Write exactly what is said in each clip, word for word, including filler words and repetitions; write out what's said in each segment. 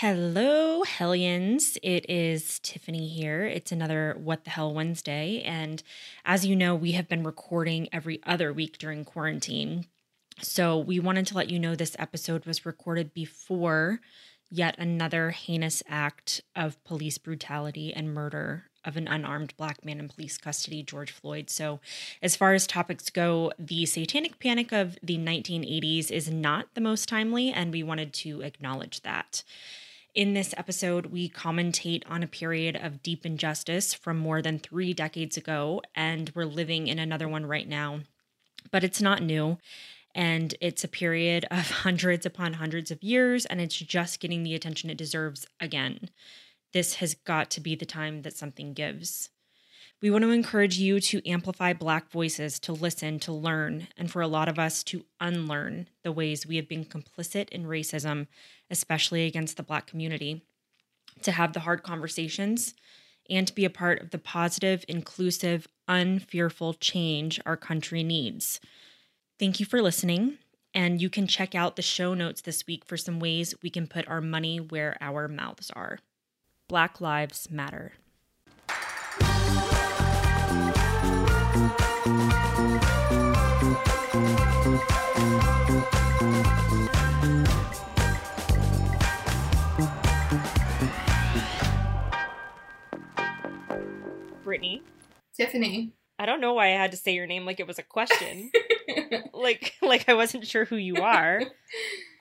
Hello, Hellions. It is Tiffany here. It's another What the Hell Wednesday. And as you know, we have been recording every other week during quarantine. So we wanted to let you know this episode was recorded before yet another heinous act of police brutality and murder of an unarmed black man in police custody, George Floyd. So as far as topics go, the satanic panic of the nineteen eighties is not the most timely, and we wanted to acknowledge that. In this episode, we commentate on a period of deep injustice from more than three decades ago, and we're living in another one right now. But it's not new, and it's a period of hundreds upon hundreds of years, and it's just getting the attention it deserves again. This has got to be the time that something gives. We want to encourage you to amplify Black voices, to listen, to learn, and for a lot of us to unlearn the ways we have been complicit in racism, especially against the Black community, to have the hard conversations, and to be a part of the positive, inclusive, unfearful change our country needs. Thank you for listening, and you can check out the show notes this week for some ways we can put our money where our mouths are. Black Lives Matter. Brittany. Tiffany. I don't know why I had to say your name like it was a question. like like I wasn't sure who you are.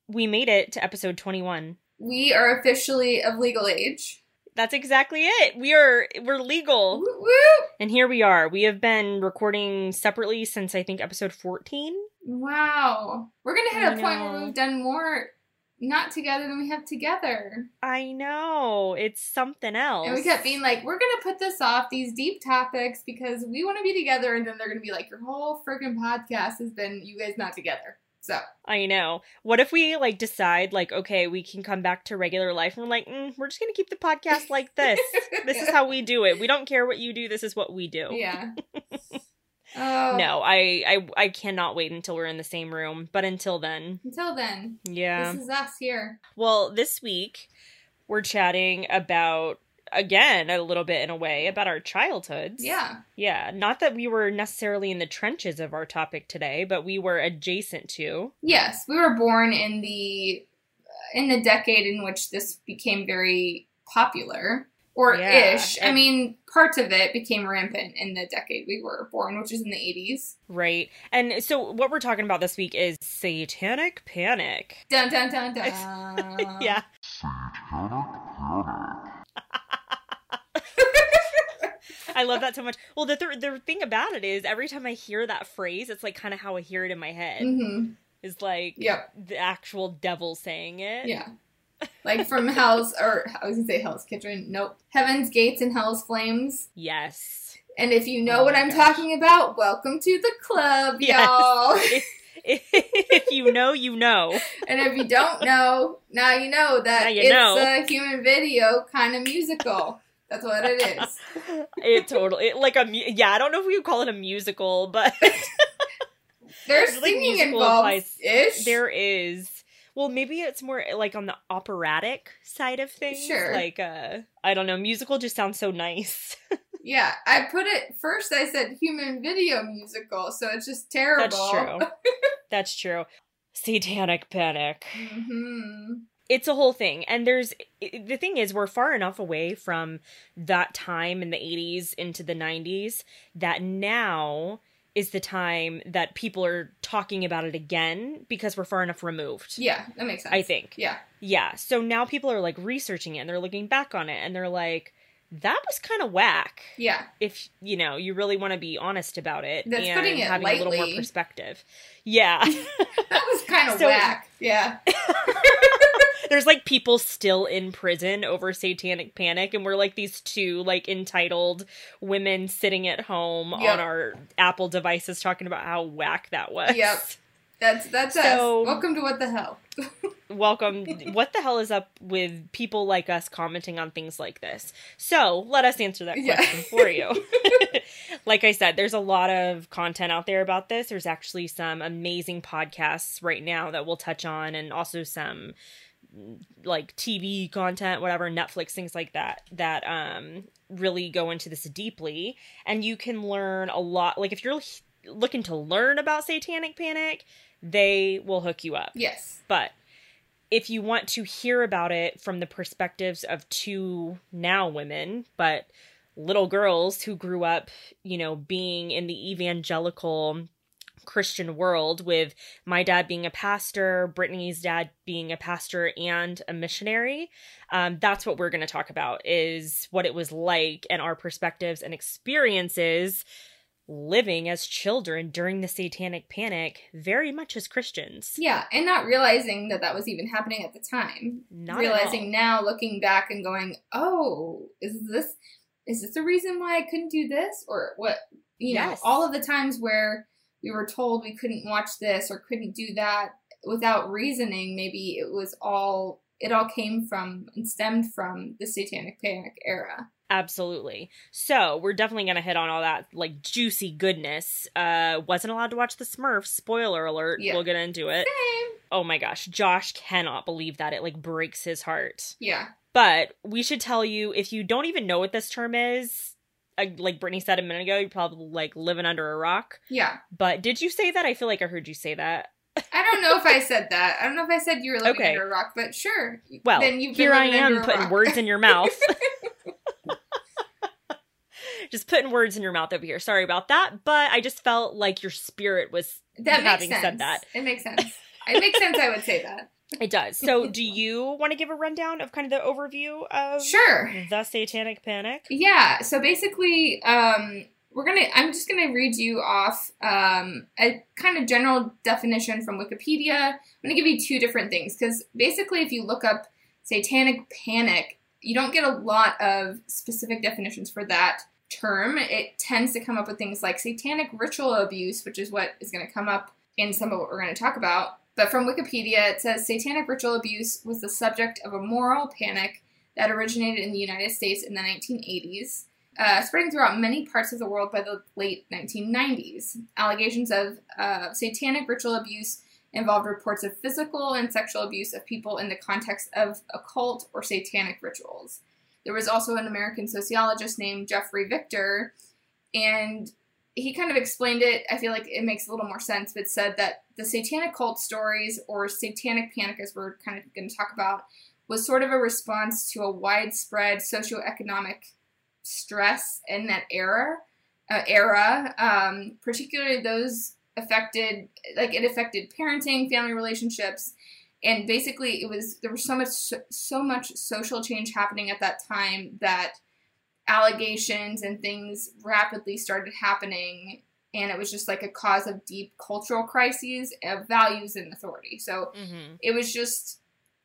We made it to episode twenty-one. We are officially of legal age. That's exactly it. We are, we're legal. Woo, woo. And here we are. We have been recording separately since, I think, episode fourteen. Wow. We're going to hit I a know. point where we've done more not together than we have together. I know. It's something else. And we kept being like, we're going to put this off, these deep topics, because we want to be together. And then they're going to be like, your whole freaking podcast has been you guys not together. So. I know. What if we like decide like, okay, we can come back to regular life and we're like, mm, we're just going to keep the podcast like this. This is how we do it. We don't care what you do. This is what we do. Yeah. oh. No, I, I, I cannot wait until we're in the same room. But until then. Until then. Yeah. This is us here. Well, this week we're chatting about, again, a little bit in a way, about our childhoods. Yeah. Yeah. Not that we were necessarily in the trenches of our topic today, but we were adjacent to. Yes. We were born in the in the decade in which this became very popular, or yeah, ish. I mean, parts of it became rampant in the decade we were born, which is in the eighties. Right. And so what we're talking about this week is satanic panic. Dun, dun, dun, dun. Yeah. Satanic panic. I love that so much. Well, the th- the thing about it is every time I hear that phrase, it's like kind of how I hear it in my head. Mm-hmm. It's like yep. the actual devil saying it. Yeah. Like from Hell's, or I was going to say Hell's Kitchen. Nope. Heaven's Gates and Hell's Flames. Yes. And if you know oh what I'm gosh. talking about, welcome to the club, yes. y'all. If, if you know, you know. And if you don't know, now you know that you it's know. a human video kind of musical. That's what it is. It totally, it, like a, mu- yeah, I don't know if we would call it a musical, but. There's singing like involved-ish. There is. Well, maybe it's more like on the operatic side of things. Sure. Like, uh, I don't know, musical just sounds so nice. Yeah, I put it, first I said human video musical, so it's just terrible. That's true. That's true. Satanic panic. Mm-hmm. It's a whole thing. And there's, the thing is, we're far enough away from that time in the eighties into the nineties that now is the time that people are talking about it again because we're far enough removed. Yeah, that makes sense. I think. Yeah. Yeah. So now people are like researching it and they're looking back on it and they're like, that was kind of whack. Yeah. If, you know, you really want to be honest about it. That's and putting it having lightly. A little more perspective. Yeah. That was kind of so, whack. Yeah. There's, like, people still in prison over satanic panic, and we're, like, these two, like, entitled women sitting at home yep. on our Apple devices talking about how whack that was. Yep. That's that's so, us. Welcome to What the Hell. Welcome. What the hell is up with people like us commenting on things like this? So, let us answer that question yeah. for you. Like I said, there's a lot of content out there about this. There's actually some amazing podcasts right now that we'll touch on, and also some like T V content, whatever, Netflix, things like that, that um, really go into this deeply. And you can learn a lot. Like if you're looking to learn about satanic panic, they will hook you up. Yes. But if you want to hear about it from the perspectives of two now women, but little girls who grew up, you know, being in the evangelical Christian world, with my dad being a pastor, Brittany's dad being a pastor and a missionary. Um, that's what we're going to talk about, is what it was like and our perspectives and experiences living as children during the satanic panic, very much as Christians. Yeah, and not realizing that that was even happening at the time. Not realizing now, looking back and going, oh, is this, is this the reason why I couldn't do this? Or what, you yes. know, all of the times where we were told we couldn't watch this or couldn't do that without reasoning. Maybe it was all, it all came from and stemmed from the satanic panic era. Absolutely. So we're definitely going to hit on all that, like, juicy goodness. Uh, wasn't allowed to watch the Smurfs. Spoiler alert. Yeah. We'll get into it. Same. Oh my gosh. Josh cannot believe that. It, like, breaks his heart. Yeah. But we should tell you, if you don't even know what this term is, like Brittany said a minute ago, you're probably, like, living under a rock. Yeah. But did you say that? I feel like I heard you say that. I don't know if I said that. I don't know if I said you were living okay. under a rock, but sure. Well, then you've here I am putting rock. words in your mouth. Just putting words in your mouth over here. Sorry about that. But I just felt like your spirit was that having makes sense. said that. It makes sense. It makes sense I would say that. It does. So do you want to give a rundown of kind of the overview of sure. the satanic panic? Yeah. So basically, um, we're going to, I'm just going to read you off um, a kind of general definition from Wikipedia. I'm going to give you two different things, because basically if you look up satanic panic, you don't get a lot of specific definitions for that term. It tends to come up with things like satanic ritual abuse, which is what is going to come up in some of what we're going to talk about. But from Wikipedia, it says satanic ritual abuse was the subject of a moral panic that originated in the United States in the nineteen eighties, uh, spreading throughout many parts of the world by the late nineteen nineties. Allegations of uh, satanic ritual abuse involved reports of physical and sexual abuse of people in the context of occult or satanic rituals. There was also an American sociologist named Jeffrey Victor, and he kind of explained it. I feel like it makes a little more sense, but said that the satanic cult stories, or satanic panic as we're kind of going to talk about, was sort of a response to a widespread socioeconomic stress in that era, uh, era, um, particularly those affected, like it affected parenting, family relationships. And basically it was, there was so much, so much social change happening at that time that allegations and things rapidly started happening, and it was just like a cause of deep cultural crises of values and authority. So mm-hmm. it was just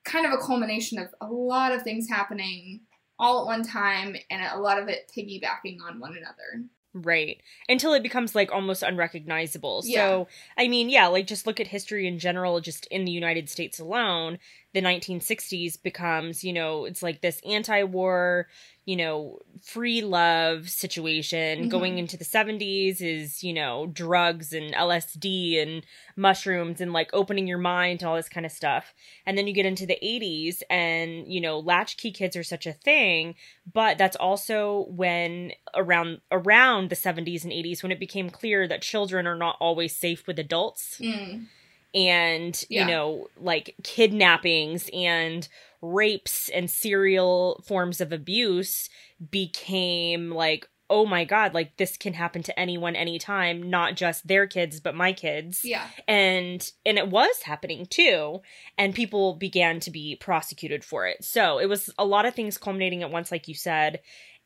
kind of a culmination of a lot of things happening all at one time, and a lot of it piggybacking on one another. Right. Until it becomes, like, almost unrecognizable. Yeah. So, I mean, yeah, like, just look at history in general, just in the United States alone, the nineteen sixties becomes, you know, it's like this anti-war, you know, free love situation. Mm-hmm. Going into the seventies is, you know, drugs and L S D and mushrooms and, like, opening your mind and all this kind of stuff. And then you get into the eighties and, you know, latchkey kids are such a thing, but that's also when around around the seventies and eighties when it became clear that children are not always safe with adults. Mm. And, yeah. you know, like, kidnappings and rapes and serial forms of abuse became like, oh my God, like, this can happen to anyone, anytime, not just their kids, but my kids. Yeah. And, and it was happening too. And people began to be prosecuted for it. So it was a lot of things culminating at once, like you said,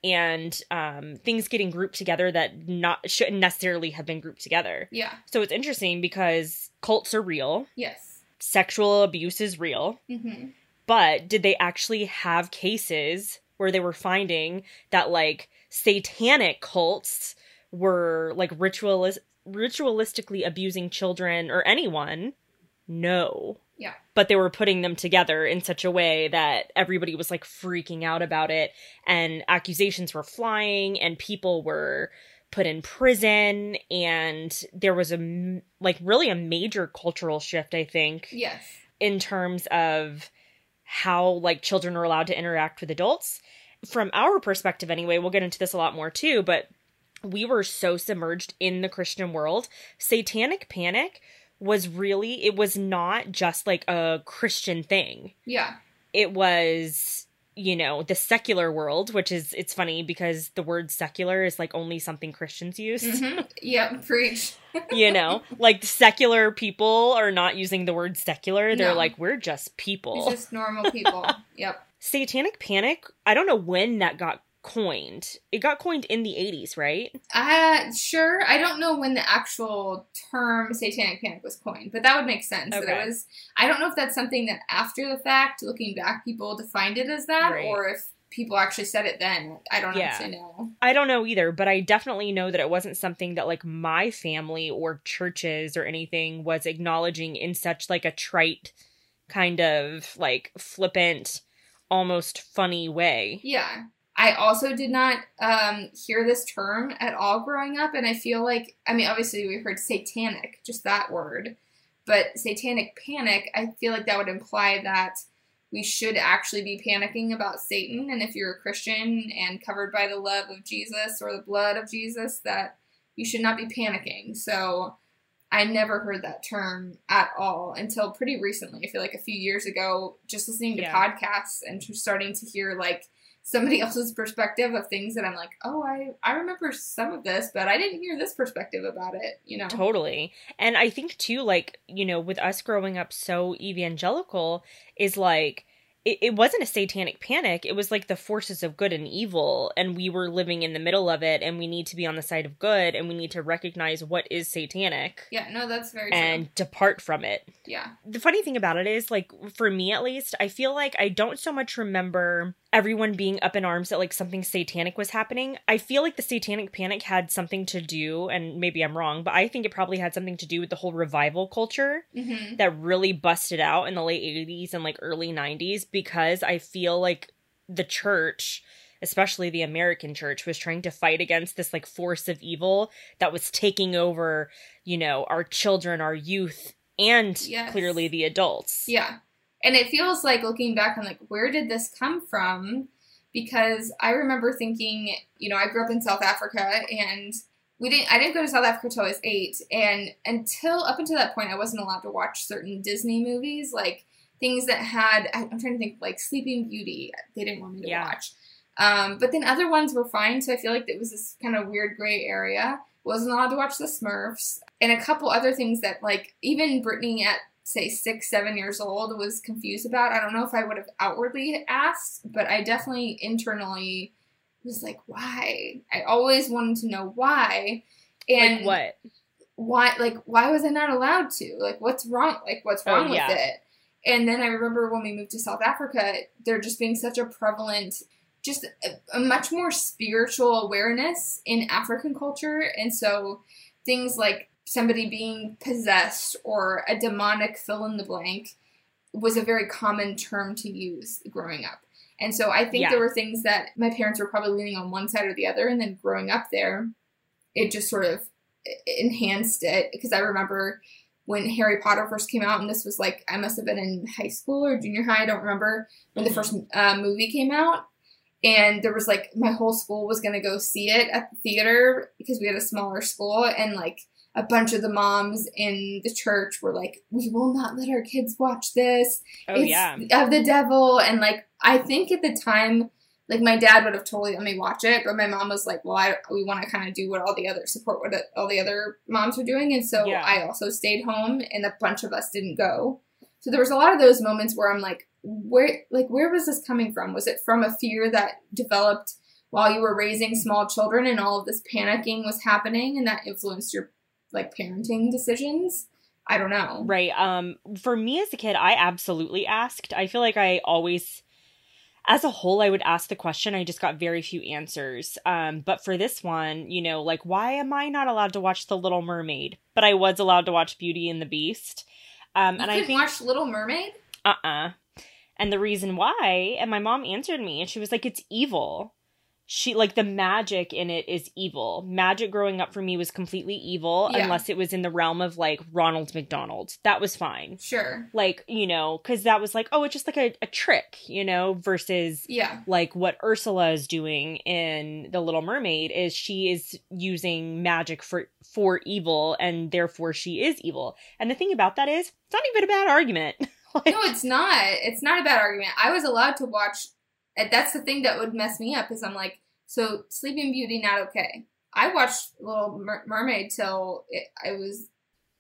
and um, things getting grouped together that not shouldn't necessarily have been grouped together. Yeah. So it's interesting because cults are real. Yes. Sexual abuse is real. Mm-hmm. But did they actually have cases where they were finding that, like, satanic cults were, like, ritualis- ritualistically abusing children or anyone? No. Yeah. But they were putting them together in such a way that everybody was, like, freaking out about it. And accusations were flying, and people were put in prison, and there was a, like, really a major cultural shift, I think. Yes. In terms of how like children are allowed to interact with adults. From our perspective anyway, we'll get into this a lot more too, but we were so submerged in the Christian world. Satanic panic was really, it was not just like a Christian thing. Yeah. It was, you know, the secular world, which is, it's funny because the word secular is like only something Christians use. Mm-hmm. Yeah, preach. You know, like secular people are not using the word secular. They're no. like, we're just people. We're just normal people. Yep. Satanic panic, I don't know when that got coined. It got coined in the eighties, right? Uh, sure. I don't know when the actual term satanic panic was coined, but that would make sense. Okay. That it was, I don't know if that's something that after the fact, looking back, people defined it as that, right. Or if people actually said it then. I don't yeah. actually know. I don't know either, but I definitely know that it wasn't something that like my family or churches or anything was acknowledging in such like a trite kind of like flippant, almost funny way. Yeah. I also did not um, hear this term at all growing up, and I feel like, I mean, obviously we heard satanic, just that word, but satanic panic, I feel like that would imply that we should actually be panicking about Satan, and if you're a Christian and covered by the love of Jesus or the blood of Jesus, that you should not be panicking. So I never heard that term at all until pretty recently. I feel like a few years ago, just listening to yeah. podcasts and just starting to hear, like, somebody else's perspective of things that I'm like, oh, I, I remember some of this, but I didn't hear this perspective about it, you know? Totally. And I think, too, like, you know, with us growing up so evangelical is, like, it, it wasn't a satanic panic. It was, like, the forces of good and evil, and we were living in the middle of it, and we need to be on the side of good, and we need to recognize what is satanic. Yeah, no, that's very true. And depart from it. Yeah. The funny thing about it is, like, for me at least, I feel like I don't so much remember everyone being up in arms that like something satanic was happening. I feel like the satanic panic had something to do, and maybe I'm wrong, but I think it probably had something to do with the whole revival culture mm-hmm. that really busted out in the late eighties and like early nineties, because I feel like the church, especially the American church, was trying to fight against this like force of evil that was taking over, you know, our children, our youth, and yes. clearly the adults. Yeah. And it feels like, looking back, I'm like, where did this come from? Because I remember thinking, you know, I grew up in South Africa, and we didn't. I didn't go to South Africa until I was eight. And until up until that point, I wasn't allowed to watch certain Disney movies, like things that had, I'm trying to think, like Sleeping Beauty. They didn't want me to yeah. watch. Um, but then other ones were fine. So I feel like it was this kind of weird gray area. Wasn't allowed to watch the Smurfs and a couple other things that, like, even Brittany at say six, seven years old was confused about. I don't know if I would have outwardly asked, but I definitely internally was like, why? I always wanted to know why. And like what? Why, like, why was I not allowed to? Like, what's wrong? Like, what's wrong oh, yeah. with it? And then I remember when we moved to South Africa, there just being such a prevalent, just a, a much more spiritual awareness in African culture. And so things like somebody being possessed or a demonic fill-in-the-blank was a very common term to use growing up. And so I think yeah. there were things that my parents were probably leaning on one side or the other, and then growing up there, it just sort of enhanced it. Because I remember when Harry Potter first came out, and this was like, I must have been in high school or junior high, I don't remember, when mm-hmm. the first uh, movie came out. And there was like, my whole school was going to go see it at the theater because we had a smaller school, and like, a bunch of the moms in the church were like, we will not let our kids watch this. Oh, it's yeah. of the devil. And, like, I think at the time, like, my dad would have totally let me watch it. But my mom was like, well, I, we want to kind of do what all the other support, what all the other moms were doing. And so yeah. I also stayed home, and a bunch of us didn't go. So there was a lot of those moments where I'm like, where, like, where was this coming from? Was it from a fear that developed while you were raising small children, and all of this panicking was happening, and that influenced your like parenting decisions? I don't know. Right. Um, for me as a kid, I absolutely asked. I feel like I always, as a whole, I would ask the question. I just got very few answers. Um, but for this one, you know, like, why am I not allowed to watch The Little Mermaid? But I was allowed to watch Beauty and the Beast. Um, you and I think, watch Little Mermaid? Uh-uh. And the reason why, and my mom answered me, and she was like, it's evil. she, like, the magic in it is evil. Magic growing up for me was completely evil, yeah. unless it was in the realm of, like, Ronald McDonald. That was fine. Sure. Like, you know, because that was like, oh, it's just like a, a trick, you know, versus, yeah. like, what Ursula is doing in The Little Mermaid is she is using magic for, for evil, and therefore she is evil. And the thing about that is, it's not even a bad argument. Like, no, it's not. It's not a bad argument. I was allowed to watch... That's the thing that would mess me up, is I'm like, so Sleeping Beauty, not okay. I watched Little Mer- Mermaid till it, I was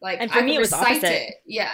like, and for I me it was opposite. It. Yeah,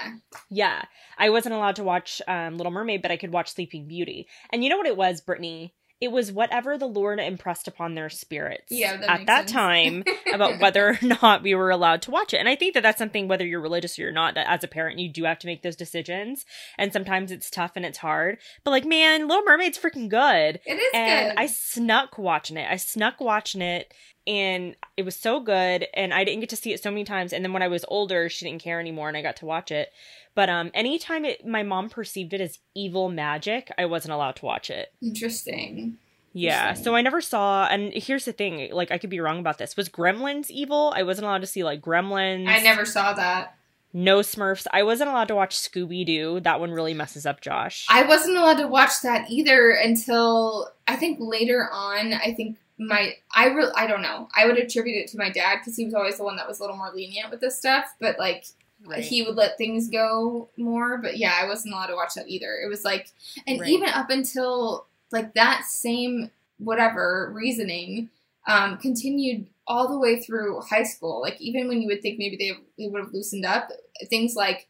yeah. I wasn't allowed to watch um, Little Mermaid, but I could watch Sleeping Beauty. And you know what it was, Brittany? It was whatever the Lord impressed upon their spirits yeah, that at that sense. time about whether or not we were allowed to watch it. And I think that that's something, whether you're religious or you're not, that as a parent, you do have to make those decisions. And sometimes it's tough and it's hard. But, like, man, Little Mermaid's freaking good. It is and good. I snuck watching it. I snuck watching it. And it was so good. And I didn't get to see it so many times. And then when I was older, she didn't care anymore and I got to watch it. But um, anytime it, my mom perceived it as evil magic, I wasn't allowed to watch it. Interesting. Yeah. Interesting. So I never saw, and here's the thing, like, I could be wrong about this. Was Gremlins evil? I wasn't allowed to see, like, Gremlins. I never saw that. No Smurfs. I wasn't allowed to watch Scooby-Doo. That one really messes up Josh. I wasn't allowed to watch that either until, I think, later on. I think my, I re- I don't know. I would attribute it to my dad, because he was always the one that was a little more lenient with this stuff, but, like... Right. He would let things go more, but yeah, I wasn't allowed to watch that either. It was like, and right. even up until, like, that same whatever reasoning um, continued all the way through high school. Like, even when you would think maybe they, they would have loosened up, things like,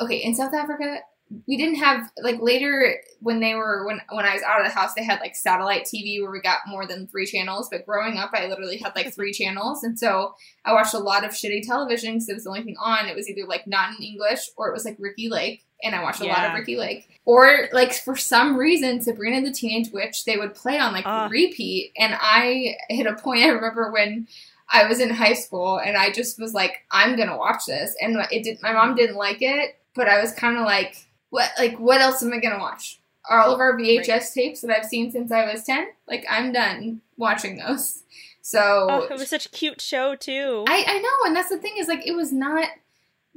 okay, in South Africa, we didn't have, like, later when they were, when, when I was out of the house, they had, like, satellite T V where we got more than three channels. But growing up, I literally had, like, three channels. And so I watched a lot of shitty television because it was the only thing on. It was either, like, not in English, or it was, like, Ricky Lake. And I watched a yeah. lot of Ricky Lake. Or, like, for some reason, Sabrina the Teenage Witch, they would play on, like, uh. repeat. And I hit a point, I remember when I was in high school, and I just was like, I'm going to watch this. And it did, my mom didn't like it, but I was kind of like... What, like, what else am I going to watch? Are all of our V H S right. tapes that I've seen since I was ten? Like, I'm done watching those. So... Oh, it was such a cute show, too. I, I know, and that's the thing is, like, it was not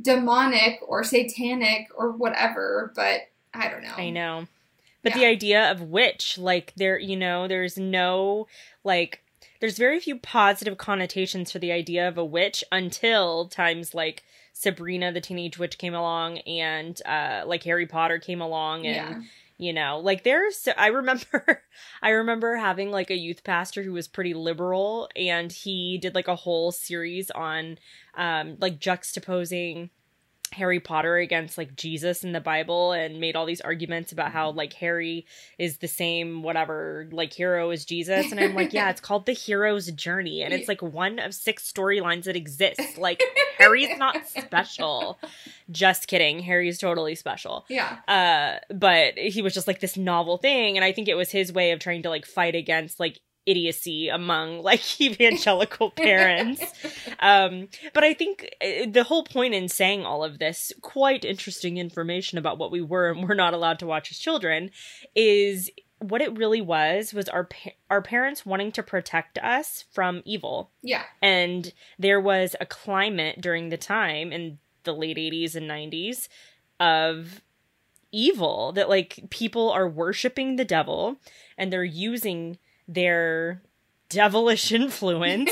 demonic or satanic or whatever, but I don't know. I know. But yeah. the idea of witch, like, there, you know, there's no, like... There's very few positive connotations for the idea of a witch until times like Sabrina the Teenage Witch came along, and uh, like Harry Potter came along, and yeah. you know, like there's. So I remember, I remember having like a youth pastor who was pretty liberal, and he did like a whole series on um, like juxtaposing Harry Potter against like Jesus in the Bible, and made all these arguments about how like Harry is the same whatever like hero as Jesus, and I'm like, yeah, it's called The Hero's Journey, and it's like one of six storylines that exist. Like Harry's not special. Just kidding, Harry's totally special. Yeah. Uh, but he was just like this novel thing, and I think it was his way of trying to like fight against like idiocy among like evangelical parents. Um, but I think the whole point in saying all of this quite interesting information about what we were and were not allowed to watch as children is what it really was, was our, pa- our parents wanting to protect us from evil. Yeah. And there was a climate during the time in the late eighties and nineties of evil, that like people are worshiping the devil and they're using their devilish influence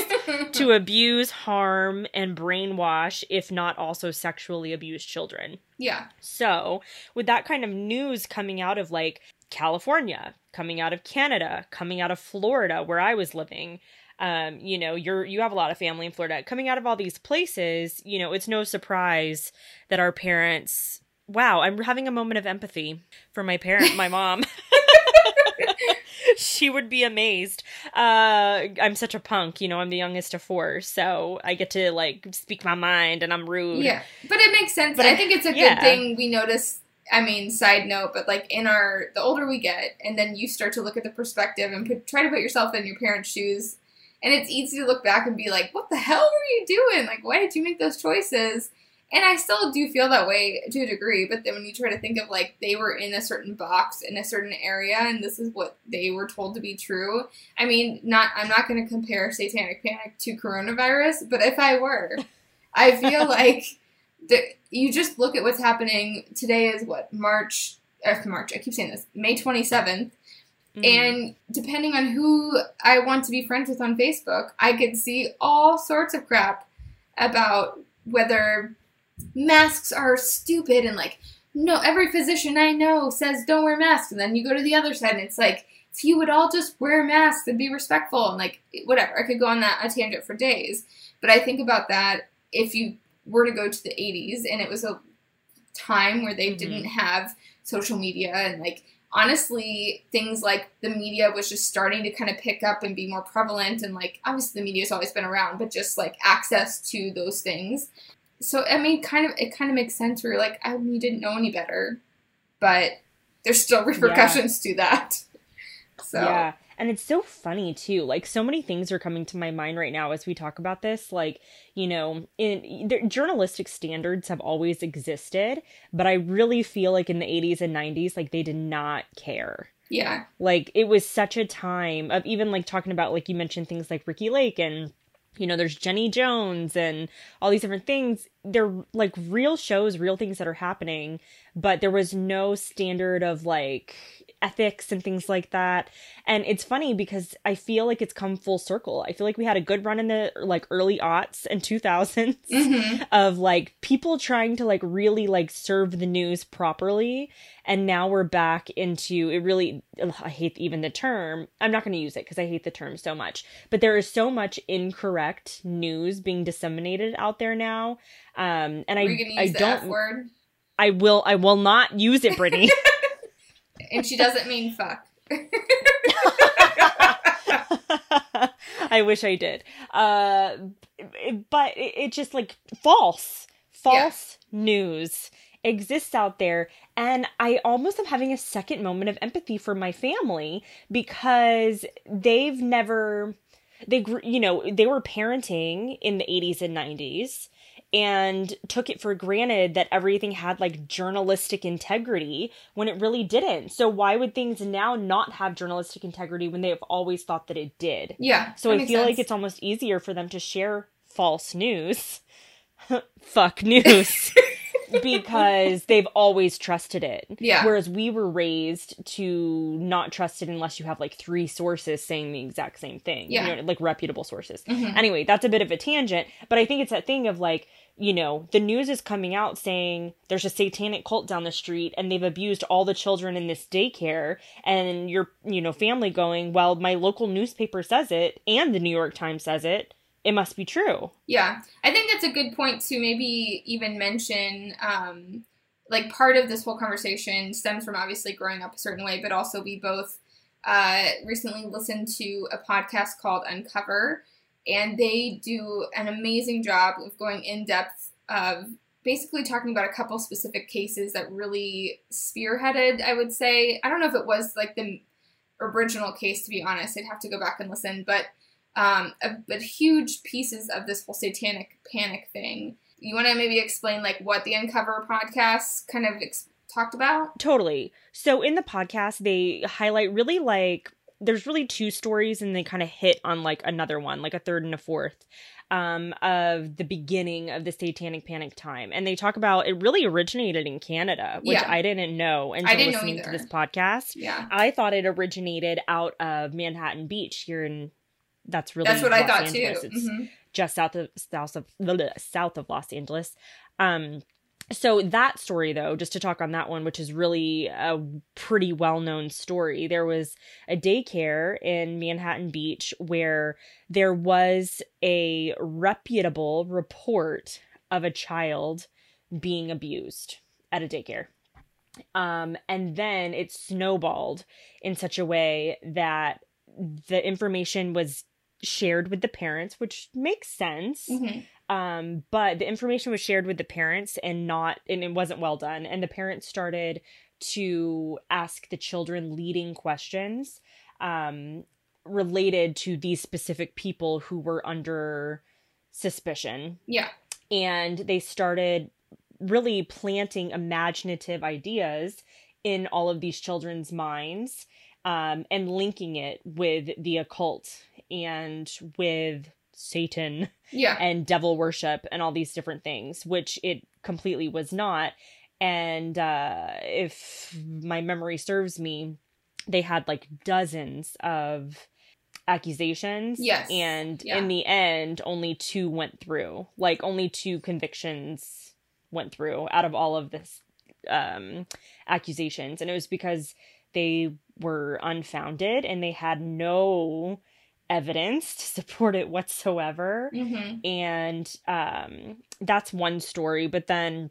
to abuse, harm, and brainwash, if not also sexually abuse children. Yeah. So with that kind of news coming out of like California, coming out of Canada, coming out of Florida, where I was living, um, you know, you're, you have a lot of family in Florida. Coming out of all these places, you know, it's no surprise that our parents, wow, I'm having a moment of empathy for my parent, my mom. She would be amazed. Uh, I'm such a punk, you know, I'm the youngest of four, so I get to, like, speak my mind, and I'm rude. Yeah, but it makes sense. But I think it's a yeah. good thing we notice, I mean, side note, but, like, in our, the older we get, and then you start to look at the perspective and put, try to put yourself in your parents' shoes, and it's easy to look back and be like, what the hell were you doing? Like, why did you make those choices? And I still do feel that way to a degree, but then when you try to think of, like, they were in a certain box in a certain area, and this is what they were told to be true. I mean, not I'm not going to compare Satanic Panic to coronavirus, but if I were, I feel like the, you just look at what's happening. Today is, what, March, or March, I keep saying this, May twenty-seventh. Mm. And depending on who I want to be friends with on Facebook, I could see all sorts of crap about whether masks are stupid and, like, no, every physician I know says don't wear masks. And then you go to the other side and it's like, if you would all just wear masks and be respectful and, like, whatever. I could go on that a tangent for days. But I think about that if you were to go to the eighties and it was a time where they mm-hmm. didn't have social media and, like, honestly, things like the media was just starting to kind of pick up and be more prevalent. And, like, obviously the media's always been around, but just, like, access to those things. So, I mean, kind of, it kind of makes sense where you're like, I mean, you didn't know any better, but there's still repercussions yeah. to that. So. Yeah. And it's so funny, too. Like, so many things are coming to my mind right now as we talk about this. Like, you know, in, the, journalistic standards have always existed, but I really feel like in the eighties and nineties, like, they did not care. Yeah. Like, it was such a time of even, like, talking about, like, you mentioned things like Ricky Lake and, you know, there's Jenny Jones and all these different things. They're, like, real shows, real things that are happening, but there was no standard of, like, ethics and things like that. And it's funny because I feel like it's come full circle. I feel like we had a good run in the, like, early aughts and two thousands mm-hmm. of, like, people trying to, like, really, like, serve the news properly. And now we're back into it. Really, ugh, I hate even the term. I'm not going to use it because I hate the term so much, but there is so much incorrect news being disseminated out there now. Um, and I, use I the don't, F word? I will, I will not use it, Brittany. And she doesn't mean fuck. I wish I did. Uh, but it, it just, like, false, false yeah. news exists out there. And I almost am having a second moment of empathy for my family because they've never, they grew, you know, they were parenting in the eighties and nineties. And took it for granted that everything had, like, journalistic integrity when it really didn't. So why would things now not have journalistic integrity when they have always thought that it did? Yeah. So I feel sense. like it's almost easier for them to share false news, fuck news, because they've always trusted it. Yeah. Whereas we were raised to not trust it unless you have, like, three sources saying the exact same thing. Yeah. You know, like, reputable sources. Mm-hmm. Anyway, that's a bit of a tangent, but I think it's that thing of, like, you know, the news is coming out saying there's a satanic cult down the street and they've abused all the children in this daycare, and your, you know, family going, well, my local newspaper says it and the New York Times says it. It must be true. Yeah. I think that's a good point to maybe even mention, um, like, part of this whole conversation stems from obviously growing up a certain way, but also we both uh, recently listened to a podcast called Uncover. And they do an amazing job of going in depth of basically talking about a couple specific cases that really spearheaded, I would say. I don't know if it was, like, the original case, to be honest. I'd have to go back and listen. But um, but huge pieces of this whole satanic panic thing. You want to maybe explain, like, what the Uncover podcast kind of ex- talked about? Totally. So in the podcast, they highlight really, like, there's really two stories, and they kind of hit on, like, another one, like a third and a fourth, um, of the beginning of the Satanic Panic time. And they talk about it really originated in Canada, which yeah. I didn't know until I didn't listening know to this podcast. Yeah. I thought it originated out of Manhattan Beach here in that's really that's what Los I thought Angeles. Too. It's mm-hmm. just south of south of south of Los Angeles. Um, So that story, though, just to talk on that one, which is really a pretty well-known story, there was a daycare in Manhattan Beach where there was a reputable report of a child being abused at a daycare. Um, and then it snowballed in such a way that the information was shared with the parents, which makes sense. Mm-hmm. Um, but the information was shared with the parents and not, and it wasn't well done. And the parents started to ask the children leading questions, um, related to these specific people who were under suspicion. Yeah. And they started really planting imaginative ideas in all of these children's minds, um, and linking it with the occult and with Satan yeah. and devil worship and all these different things, which it completely was not. And uh, if my memory serves me, they had like dozens of accusations. Yes. And yeah. in the end, only two went through. Like only two convictions went through out of all of this um, accusations. And it was because they were unfounded and they had no evidence to support it whatsoever. Mm-hmm. And um, that's one story. But then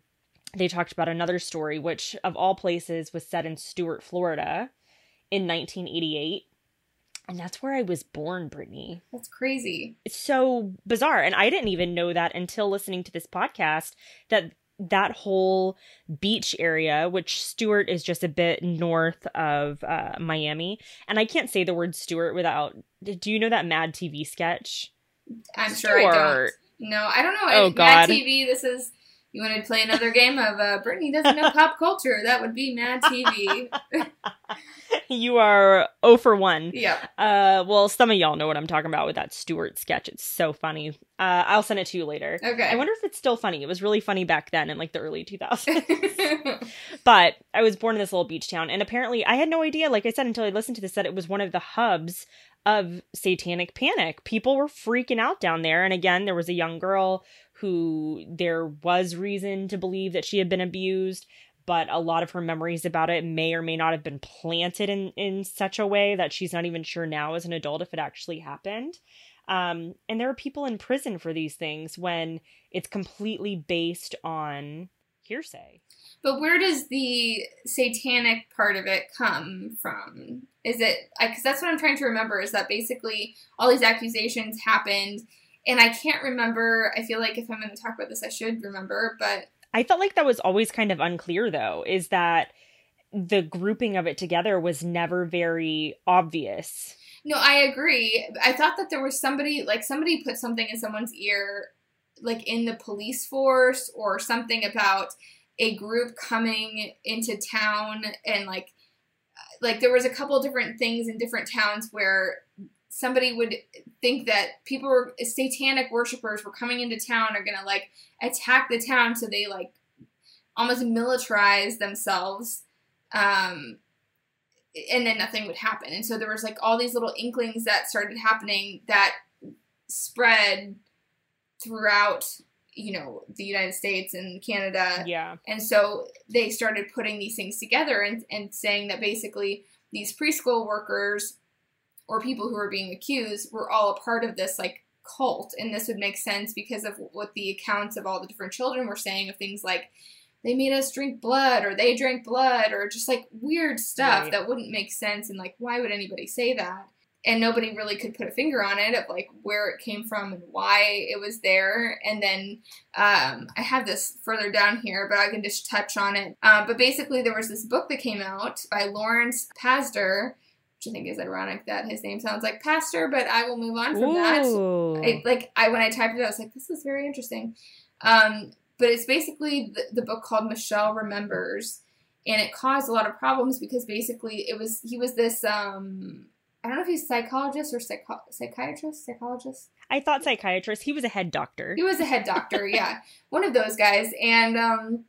they talked about another story, which of all places was set in Stuart, Florida in nineteen eighty-eight. And that's where I was born, Brittany. That's crazy. It's so bizarre. And I didn't even know that until listening to this podcast, that that whole beach area, which Stuart is just a bit north of uh, Miami. And I can't say the word Stuart without... Do you know that Mad T V sketch? I'm Stuart. Sure I don't. No, I don't know. Oh, Mad God. T V, this is... You want to play another game of uh, Brittany doesn't know pop culture? That would be Mad T V. You are oh for one. Yeah. Uh, well, some of y'all know what I'm talking about with that Stuart sketch. It's so funny. Uh, I'll send it to you later. Okay. I wonder if it's still funny. It was really funny back then in like the early two thousands. But I was born in this little beach town. And apparently I had no idea, like I said, until I listened to this, that it was one of the hubs of satanic panic. People were freaking out down there. And again, there was a young girl who there was reason to believe that she had been abused, but a lot of her memories about it may or may not have been planted in, in such a way that she's not even sure now as an adult if it actually happened. Um, and there are people in prison for these things when it's completely based on hearsay. But where does the satanic part of it come from? Is it, because that's what I'm trying to remember, is that basically all these accusations happened. And I can't remember, I feel like if I'm going to talk about this, I should remember, but... I felt like that was always kind of unclear, though, is that the grouping of it together was never very obvious. No, I agree. I thought that there was somebody, like, somebody put something in someone's ear, like, in the police force or something about a group coming into town and, like, like there was a couple different things in different towns where... Somebody would think that people were satanic worshipers were coming into town are going to like attack the town. So they like almost militarize themselves. Um, and then nothing would happen. And so there was like all these little inklings that started happening that spread throughout, you know, the United States and Canada. Yeah. And so they started putting these things together and, and saying that basically these preschool workers or people who were being accused were all a part of this like cult. And this would make sense because of what the accounts of all the different children were saying of things like they made us drink blood or they drank blood or just like weird stuff right. that wouldn't make sense. And like, why would anybody say that? And nobody really could put a finger on it of like where it came from and why it was there. And then um, I have this further down here, but I can just touch on it. Uh, but basically there was this book that came out by Lawrence Pazder, which I think is ironic that his name sounds like pastor, but I will move on from Ooh. that. I, like I, when I typed it, I was like, this is very interesting. Um, but it's basically the, the book called Michelle Remembers, and it caused a lot of problems because basically it was, he was this, um, I don't know if he's a psychologist or psycho- psychiatrist, psychologist. I thought psychiatrist. He was a head doctor. He was a head doctor. Yeah. One of those guys. And, um,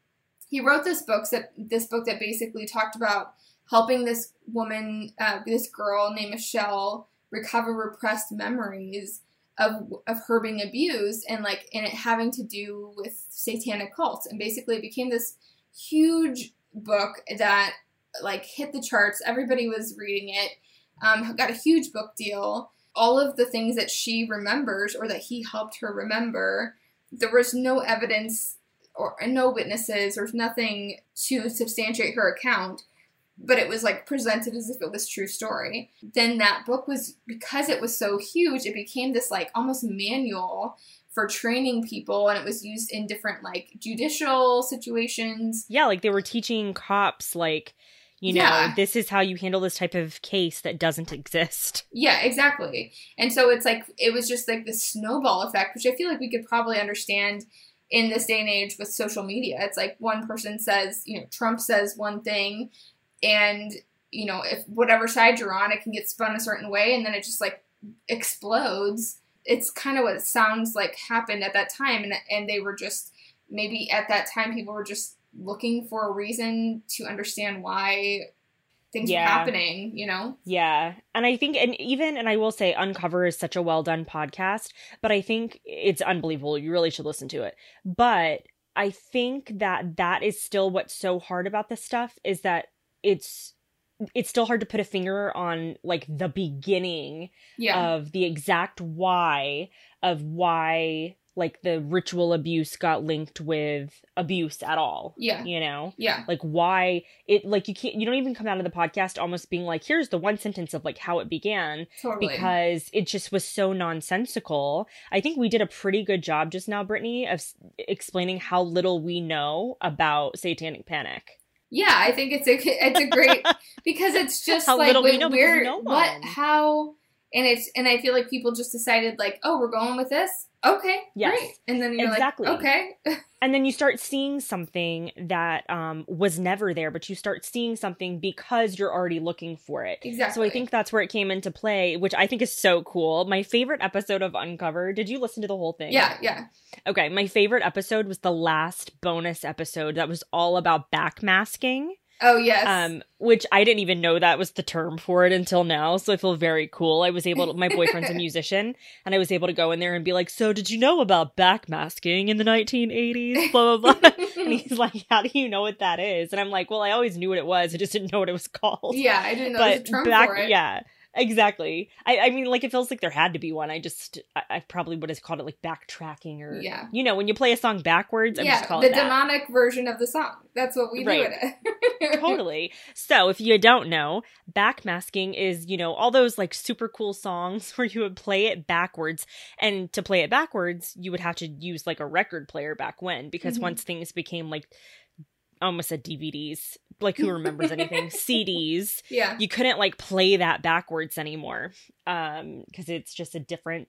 he wrote this book that this book that basically talked about helping this woman, uh, this girl named Michelle, recover repressed memories of of her being abused and like and it having to do with satanic cults. And basically it became this huge book that like hit the charts. Everybody was reading it, um, got a huge book deal. All of the things that she remembers or that he helped her remember, there was no evidence or no witnesses or nothing to substantiate her account. But it was, like, presented as if it was a true story. Then that book was, because it was so huge, it became this, like, almost manual for training people. And it was used in different, like, judicial situations. Yeah, like, they were teaching cops, like, you know, yeah. this is how you handle this type of case that doesn't exist. Yeah, exactly. And so it's, like, it was just, like, the snowball effect, which I feel like we could probably understand in this day and age with social media. It's like one person says, you know, Trump says one thing, and, you know, if whatever side you're on, it can get spun a certain way, and then it just, like, explodes. It's kind of what it sounds like happened at that time, and and they were just, maybe at that time people were just looking for a reason to understand why things yeah. were happening, you know? Yeah. And I think, and even, and I will say, Uncover is such a well-done podcast, but I think it's unbelievable. You really should listen to it. But I think that that is still what's so hard about this stuff, is that it's... it's still hard to put a finger on, like, the beginning yeah. of the exact why of why, like, the ritual abuse got linked with abuse at all. Yeah. You know? Yeah. Like, why it, like, you can't, you don't even come out of the podcast almost being like, here's the one sentence of, like, how it began. Totally. Because it just was so nonsensical. I think we did a pretty good job just now, Brittany, of s- explaining how little we know about satanic panic. Yeah, I think it's a it's a great because it's just how like we know weird, no what how and it's and I feel like people just decided like, oh, we're going with this, okay, yes. great, and then you're exactly. like, okay, and then you start seeing something that um was never there, but you start seeing something because you're already looking for it. Exactly. So I think that's where it came into play, which I think is so cool. My favorite episode of Uncover. Did you listen to the whole thing? Yeah, yeah. Okay, my favorite episode was the last bonus episode that was all about backmasking. Oh, yes. Um, which I didn't even know that was the term for it until now, so I feel very cool. I was able to, my boyfriend's a musician, and I was able to go in there and be like, so did you know about backmasking in the nineteen eighties? Blah, blah, blah. And he's like, how do you know what that is? And I'm like, well, I always knew what it was. I just didn't know what it was called. Yeah, I didn't know but it was a term back, for it. Yeah. Exactly. I, I mean, like, it feels like there had to be one. I just, I, I probably would have called it, like, backtracking or, yeah. you know, when you play a song backwards, I yeah, just call it that. Yeah, the demonic version of the song. That's what we right. do with it. Totally. So, if you don't know, backmasking is, you know, all those, like, super cool songs where you would play it backwards. And to play it backwards, you would have to use, like, a record player back when. Because mm-hmm. once things became, like... almost said D V Ds, like who remembers anything, C Ds. Yeah. You couldn't like play that backwards anymore um, because it's just a different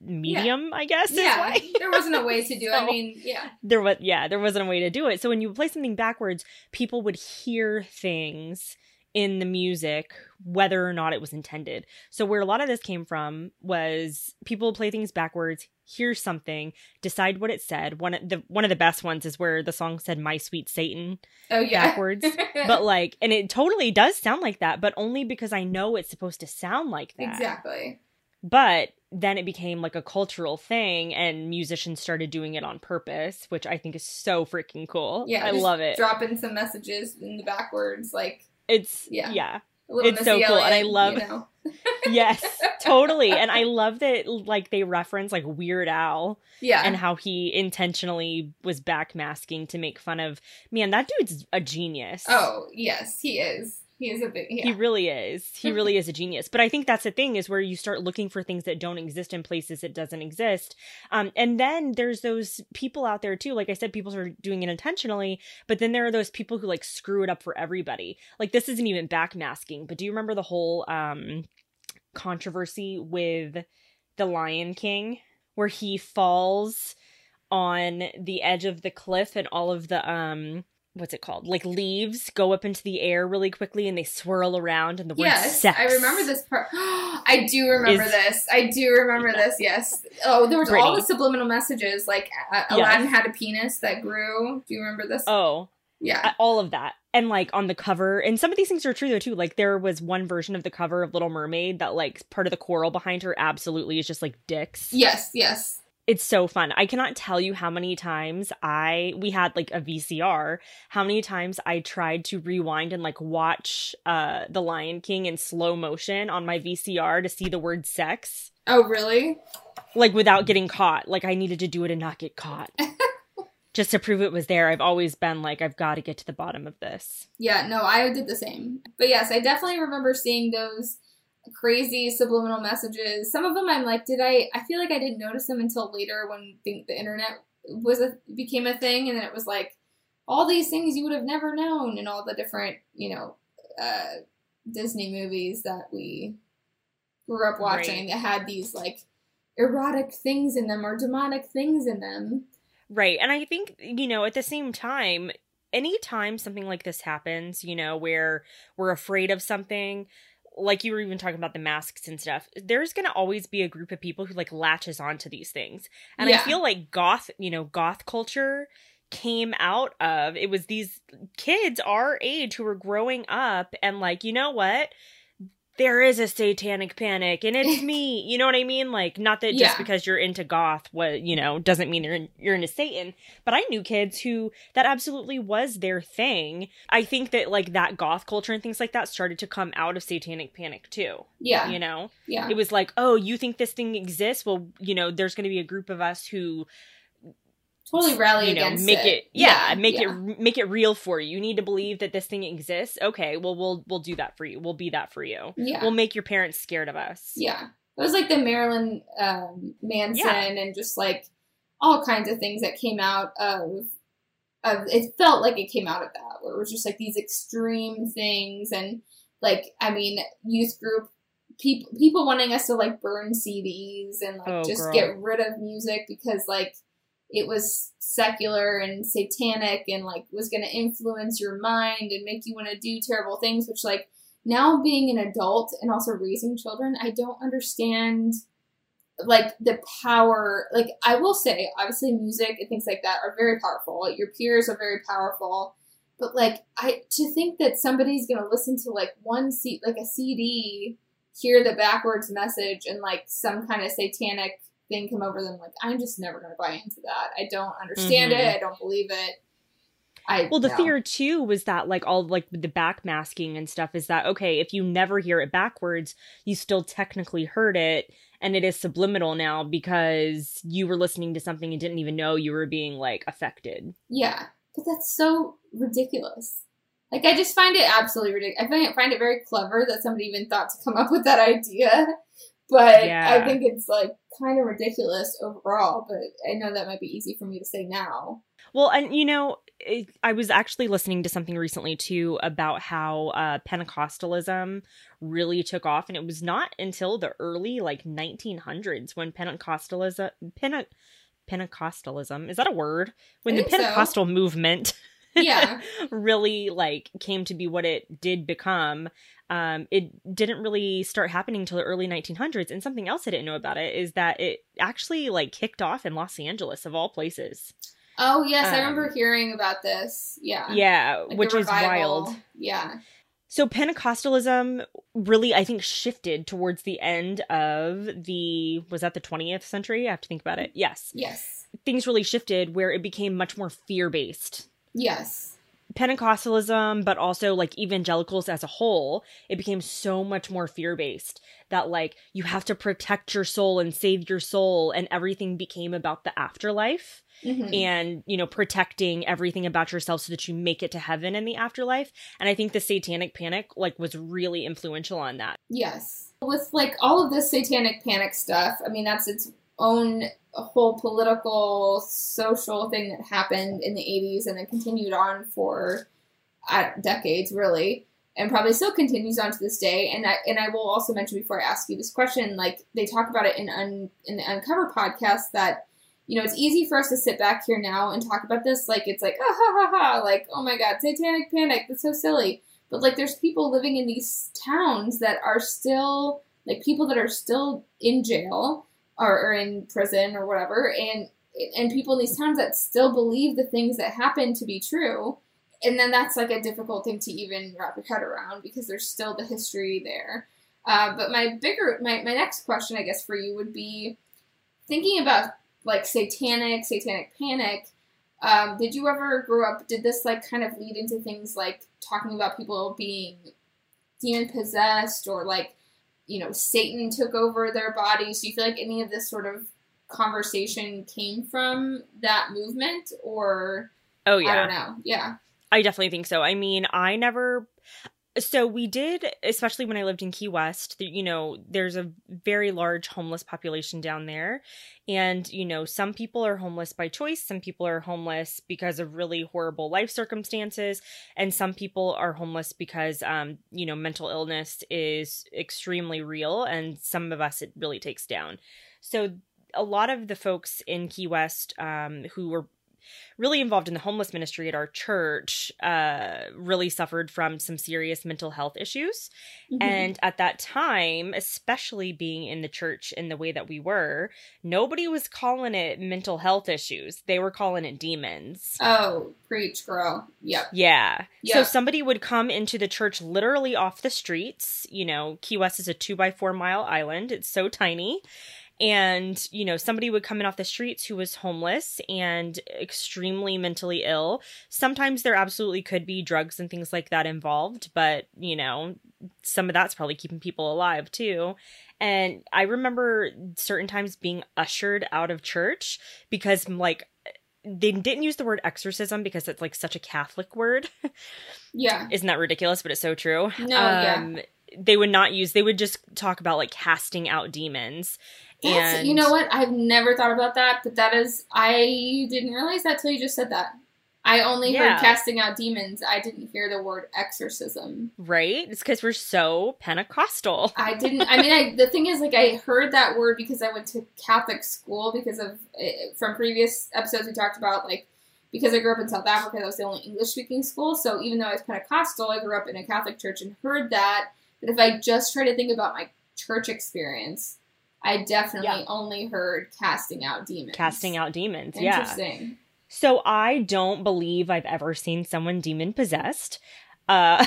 medium, yeah. I guess. Yeah. Is why. There wasn't a way to do so, it. I mean, yeah. There was, yeah, there wasn't a way to do it. So when you play something backwards, people would hear things in the music, whether or not it was intended. So where a lot of this came from was people play things backwards, hear something, decide what it said. One of the one of the best ones is where the song said "My Sweet Satan" oh, yeah. backwards. But like, and it totally does sound like that, but only because I know it's supposed to sound like that. Exactly. But then it became like a cultural thing, and musicians started doing it on purpose, which I think is so freaking cool. Yeah, I love it. Dropping some messages in the backwards, like. It's, yeah, yeah. it's so cool. And I love, you know. Yes, totally. And I love that, like, they reference, like, Weird Al yeah. and how he intentionally was backmasking to make fun of, man, that dude's a genius. Oh, yes, he is. He is a big, yeah. He really is. He really is a genius. But I think that's the thing is where you start looking for things that don't exist in places that doesn't exist. Um, and then there's those people out there too. Like I said, people are doing it intentionally, but then there are those people who like screw it up for everybody. Like this isn't even backmasking, but do you remember the whole um, controversy with the Lion King where he falls on the edge of the cliff and all of the... um. What's it called? Like leaves go up into the air really quickly and they swirl around and the word yes, sex. Yes, I remember this part. I do remember is, this. I do remember yeah. this, yes. Oh, there was Brittany. All the subliminal messages. Like uh, Aladdin yes. had a penis that grew. Do you remember this? Oh. Yeah. All of that. And like on the cover, and some of these things are true though too. Like there was one version of the cover of Little Mermaid that like part of the coral behind her absolutely is just like dicks. Yes, yes. It's so fun. I cannot tell you how many times I, we had like a V C R, how many times I tried to rewind and like watch uh, The Lion King in slow motion on my V C R to see the word sex. Oh, really? Like without getting caught. Like I needed to do it and not get caught. Just to prove it was there. I've always been like, I've got to get to the bottom of this. Yeah, no, I did the same. But yes, I definitely remember seeing those crazy subliminal messages. Some of them I'm like, did I, I feel like I didn't notice them until later when the, the internet was a, became a thing. And then it was like all these things you would have never known and all the different, you know, uh, Disney movies that we grew up watching right. that had these like erotic things in them or demonic things in them. Right. And I think, you know, at the same time, anytime something like this happens, you know, where we're afraid of something, like you were even talking about the masks and stuff, there's going to always be a group of people who like latches onto these things. And yeah. I feel like goth, you know, goth culture came out of, it was these kids our age who were growing up and like, you know what? There is a satanic panic and it's me. You know what I mean? Like, not that yeah. just because you're into goth, what, you know, doesn't mean you're in, you're into Satan. But I knew kids who that absolutely was their thing. I think that like that goth culture and things like that started to come out of satanic panic too. Yeah. You know? Yeah. It was like, oh, you think this thing exists? Well, you know, there's going to be a group of us who totally rally you know, against make it. it yeah, yeah, make yeah. it make it real for you. You need to believe that this thing exists. Okay, well we'll we'll do that for you. We'll be that for you. Yeah. We'll make your parents scared of us. Yeah. It was like the Marilyn um, Manson yeah. and just like all kinds of things that came out of of it felt like it came out of that where it was just like these extreme things and like I mean youth group people people wanting us to like burn C Ds and like oh, just girl. get rid of music because like it was secular and satanic and, like, was going to influence your mind and make you want to do terrible things, which, like, now being an adult and also raising children, I don't understand, like, the power. Like, I will say, obviously, music and things like that are very powerful. Like, your peers are very powerful. But, like, I to think that somebody's going to listen to, like, one C- like a C D, hear the backwards message and, like, some kind of satanic thing come over them, like, I'm just never going to buy into that. I don't understand mm-hmm. it. I don't believe it. I Well, the no. fear, too, was that, like, all, like, the backmasking and stuff is that, okay, if you never hear it backwards, you still technically heard it, and it is subliminal now because you were listening to something and didn't even know you were being, like, affected. Yeah. But that's so ridiculous. Like, I just find it absolutely ridiculous. I find it very clever that somebody even thought to come up with that idea. But yeah. I think it's, like, kind of ridiculous overall. But I know that might be easy for me to say now. Well, and, you know, it, I was actually listening to something recently, too, about how uh, Pentecostalism really took off. And it was not until the early, like, nineteen hundreds when Pentecostalism Pente- – Pentecostalism – is that a word? When the Pentecostal so. movement – yeah, really like came to be what it did become. Um, it didn't really start happening till the early nineteen hundreds. And something else I didn't know about it is that it actually like kicked off in Los Angeles of all places. Oh yes, um, I remember hearing about this. Yeah, yeah, like which is wild. Yeah. So Pentecostalism really, I think, shifted towards the end of the, was that the twentieth century? I have to think about it. Yes. Yes. Things really shifted where it became much more fear-based. Yes. Pentecostalism, but also like evangelicals as a whole, it became so much more fear-based that like you have to protect your soul and save your soul, and everything became about the afterlife mm-hmm. and, you know, protecting everything about yourself so that you make it to heaven in the afterlife. And I think the satanic panic like was really influential on that. Yes. With like all of this satanic panic stuff, I mean, that's its own a whole political, social thing that happened in the eighties and then continued on for uh, decades, really, and probably still continues on to this day. And I and I will also mention before I ask you this question, like they talk about it in un, in the Uncover podcast that, you know, it's easy for us to sit back here now and talk about this. Like it's like, ah, ha, ha, ha, like, oh my God, satanic panic. That's so silly. But like there's people living in these towns that are still, like people that are still in jail or in prison or whatever, and and people in these towns that still believe the things that happen to be true, and then that's like a difficult thing to even wrap your head around because there's still the history there. Uh, but my bigger, my, my next question, I guess, for you would be thinking about like satanic, satanic panic. Um, did you ever grow up, did this like kind of lead into things like talking about people being demon possessed or like, you know, Satan took over their bodies? Do you feel like any of this sort of conversation came from that movement or? Oh, yeah. I don't know. Yeah. I definitely think so. I mean, I never, so we did, especially when I lived in Key West, you know, there's a very large homeless population down there. And, you know, some people are homeless by choice. Some people are homeless because of really horrible life circumstances. And some people are homeless because, um, you know, mental illness is extremely real. And some of us, it really takes down. So a lot of the folks in Key West um, who were really involved in the homeless ministry at our church, uh, really suffered from some serious mental health issues. Mm-hmm. And at that time, especially being in the church in the way that we were, nobody was calling it mental health issues. They were calling it demons. Oh, preach, girl. Yep. Yeah. Yeah. So somebody would come into the church literally off the streets. You know, Key West is a two by four mile island. It's so tiny. And, you know, somebody would come in off the streets who was homeless and extremely mentally ill. Sometimes there absolutely could be drugs and things like that involved, but, you know, some of that's probably keeping people alive too. And I remember certain times being ushered out of church because, like, they didn't use the word exorcism because it's, like, such a Catholic word. Yeah. Isn't that ridiculous? But it's so true. No, um, yeah. They would not use, they would just talk about, like, casting out demons. That's, and you know what? I've never thought about that, but that is, I didn't realize that till you just said that. I only yeah. heard casting out demons. I didn't hear the word exorcism. Right? It's because we're so Pentecostal. I didn't, I mean, I, the thing is, like, I heard that word because I went to Catholic school because of, from previous episodes we talked about, like, because I grew up in South Africa, that was the only English-speaking school. So even though I was Pentecostal, I grew up in a Catholic church and heard that. But if I just try to think about my church experience, I definitely yeah. only heard casting out demons. Casting out demons, yeah. Interesting. So I don't believe I've ever seen someone demon possessed, uh,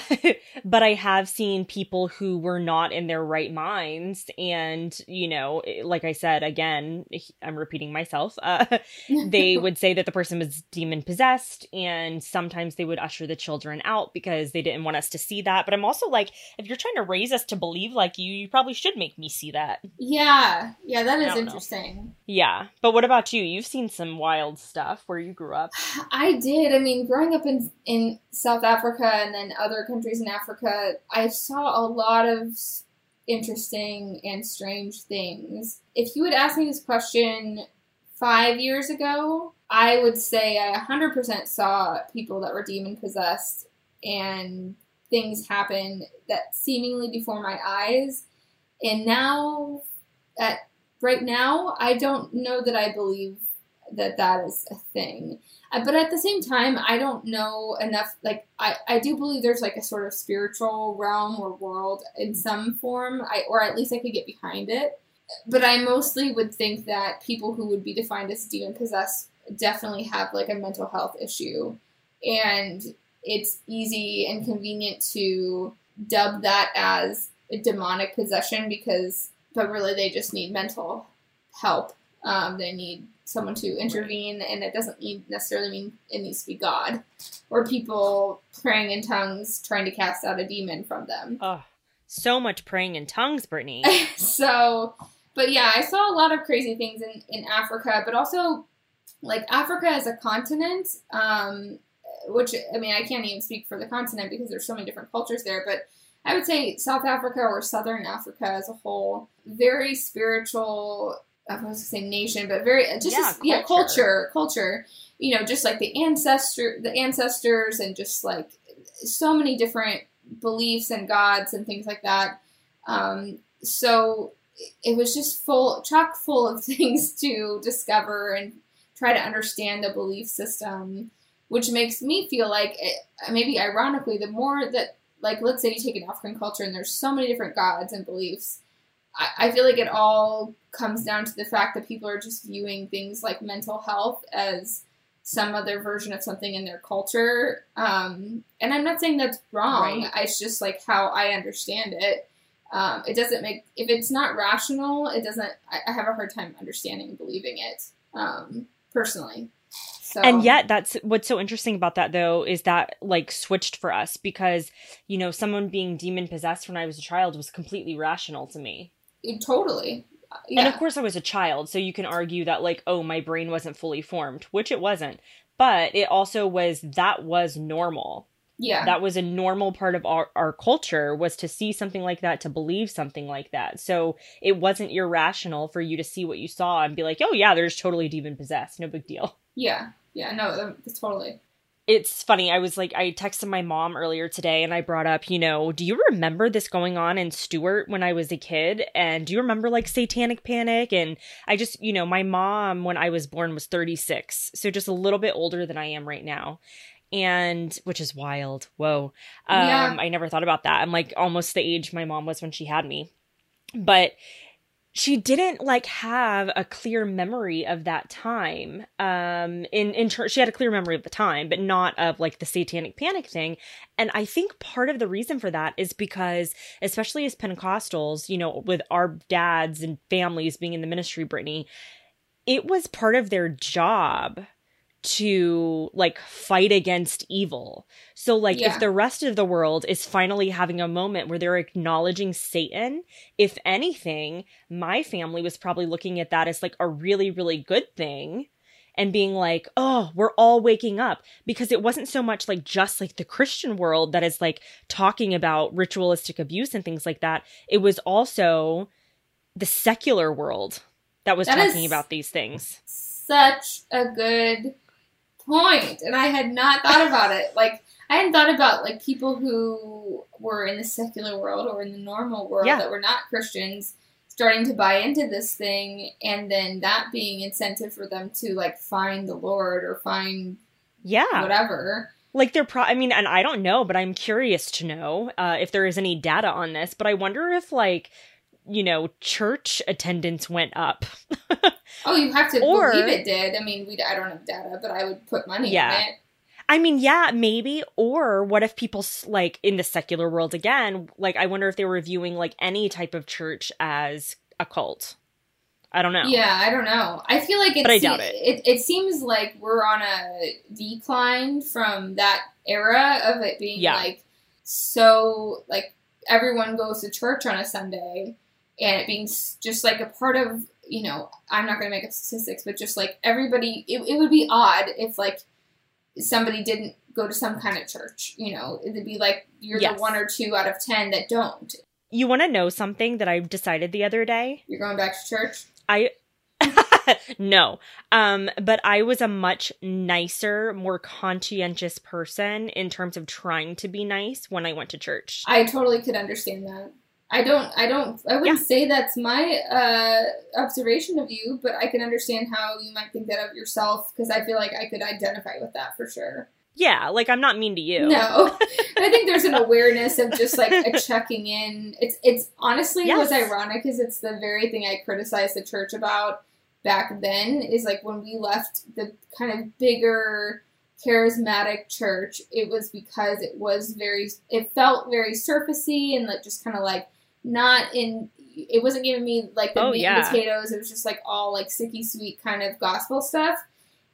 but I have seen people who were not in their right minds. And, you know, like I said, again, I'm repeating myself. Uh, they would say that the person was demon possessed, and sometimes they would usher the children out because they didn't want us to see that. But I'm also like, if you're trying to raise us to believe like you, you probably should make me see that. Yeah. Yeah, that is interesting. Know. Yeah. But what about you? You've seen some wild stuff where you grew up. I did. I mean, growing up in in South Africa and then other countries in Africa, I saw a lot of interesting and strange things. If you would ask me this question five years ago, I would say I one hundred percent saw people that were demon-possessed and things happen that seemingly before my eyes. And now, at right now, I don't know that I believe that that is a thing. But at the same time, I don't know enough. Like, I, I do believe there's, like, a sort of spiritual realm or world in some form, I, or at least I could get behind it. But I mostly would think that people who would be defined as demon-possessed definitely have, like, a mental health issue. And it's easy and convenient to dub that as a demonic possession because, but really they just need mental help. Um, they need someone to intervene, and it doesn't need necessarily mean it needs to be God or people praying in tongues trying to cast out a demon from them. Oh, so much praying in tongues, Brittany. So, but yeah, I saw a lot of crazy things in, in Africa, but also, like, Africa as a continent, um, which, I mean, I can't even speak for the continent because there's so many different cultures there, but I would say South Africa or Southern Africa as a whole, very spiritual, I was going to say nation, but very, just, yeah, as, culture. yeah, culture, culture, you know, just like the ancestor, the ancestors and just like so many different beliefs and gods and things like that. Um, so it was just full, chock full of things to discover and try to understand the belief system, which makes me feel like it, maybe ironically, the more that, like, let's say you take an African culture and there's so many different gods and beliefs, I feel like it all comes down to the fact that people are just viewing things like mental health as some other version of something in their culture. Um, and I'm not saying that's wrong. Right. It's just like how I understand it. Um, it doesn't make, if it's not rational, it doesn't, I, I have a hard time understanding and believing it, um, personally. So. And yet that's what's so interesting about that, though, is that, like, switched for us because, you know, someone being demon possessed when I was a child was completely rational to me. Totally. Yeah. And of course I was a child, so you can argue that, like, oh, my brain wasn't fully formed, which it wasn't, but it also was, that was normal. Yeah. That was a normal part of our, our culture, was to see something like that, to believe something like that. So it wasn't irrational for you to see what you saw and be like, oh yeah, they're just totally demon possessed. No big deal. Yeah. Yeah. No, totally. It's funny. I was like, I texted my mom earlier today and I brought up, you know, do you remember this going on in Stuart when I was a kid? And do you remember like satanic panic? And I just, you know, my mom when I was born was thirty-six. So just a little bit older than I am right now. And which is wild. Whoa. Um, yeah. I never thought about that. I'm like almost the age my mom was when she had me. But she didn't like have a clear memory of that time. Um, in in ter- she had a clear memory of the time, but not of like the satanic panic thing. And I think part of the reason for that is because, especially as Pentecostals, you know, with our dads and families being in the ministry, Brittany, it was part of their job to like fight against evil. So like yeah. if the rest of the world is finally having a moment where they're acknowledging Satan, if anything, my family was probably looking at that as like a really, really good thing and being like, oh, we're all waking up. Because it wasn't so much like just like the Christian world that is like talking about ritualistic abuse and things like that. It was also the secular world that was that talking about these things. Such a good point, and I had not thought about it. Like, I hadn't thought about, like, people who were in the secular world or in the normal world yeah. that were not Christians starting to buy into this thing, and then that being incentive for them to, like, find the Lord or find yeah. whatever. Like, they're pro- I mean, and I don't know, but I'm curious to know uh, if there is any data on this, but I wonder if, like, you know, church attendance went up. Oh, you have to or, believe it did. I mean, we I don't have data, but I would put money yeah. on it. I mean, yeah, maybe. Or what if people, like, in the secular world again, like, I wonder if they were viewing, like, any type of church as a cult. I don't know. Yeah, I don't know. I feel like it, but I se- doubt it. It, it seems like we're on a decline from that era of it being, yeah. like, so, like, everyone goes to church on a Sunday. And it being just, like, a part of, you know, I'm not going to make up statistics, but just, like, everybody, it, it would be odd if, like, somebody didn't go to some kind of church, you know. It would be, like, you're yes. the one or two out of ten that don't. You want to know something that I decided the other day? You're going back to church? I... No. Um, but I was a much nicer, more conscientious person in terms of trying to be nice when I went to church. I totally could understand that. I don't, I don't, I wouldn't yeah. say that's my uh, observation of you, but I can understand how you might think that of yourself, because I feel like I could identify with that for sure. Yeah, like, I'm not mean to you. No. I think there's an awareness of just, like, a checking in. It's, it's honestly yes. what's ironic is it's the very thing I criticized the church about back then, is, like, when we left the kind of bigger charismatic church, it was because it was very, it felt very surfacey and, like, just kind of, like, not in, it wasn't giving me, like, the oh, meat yeah. and potatoes. It was just, like, all, like, sicky sweet kind of gospel stuff.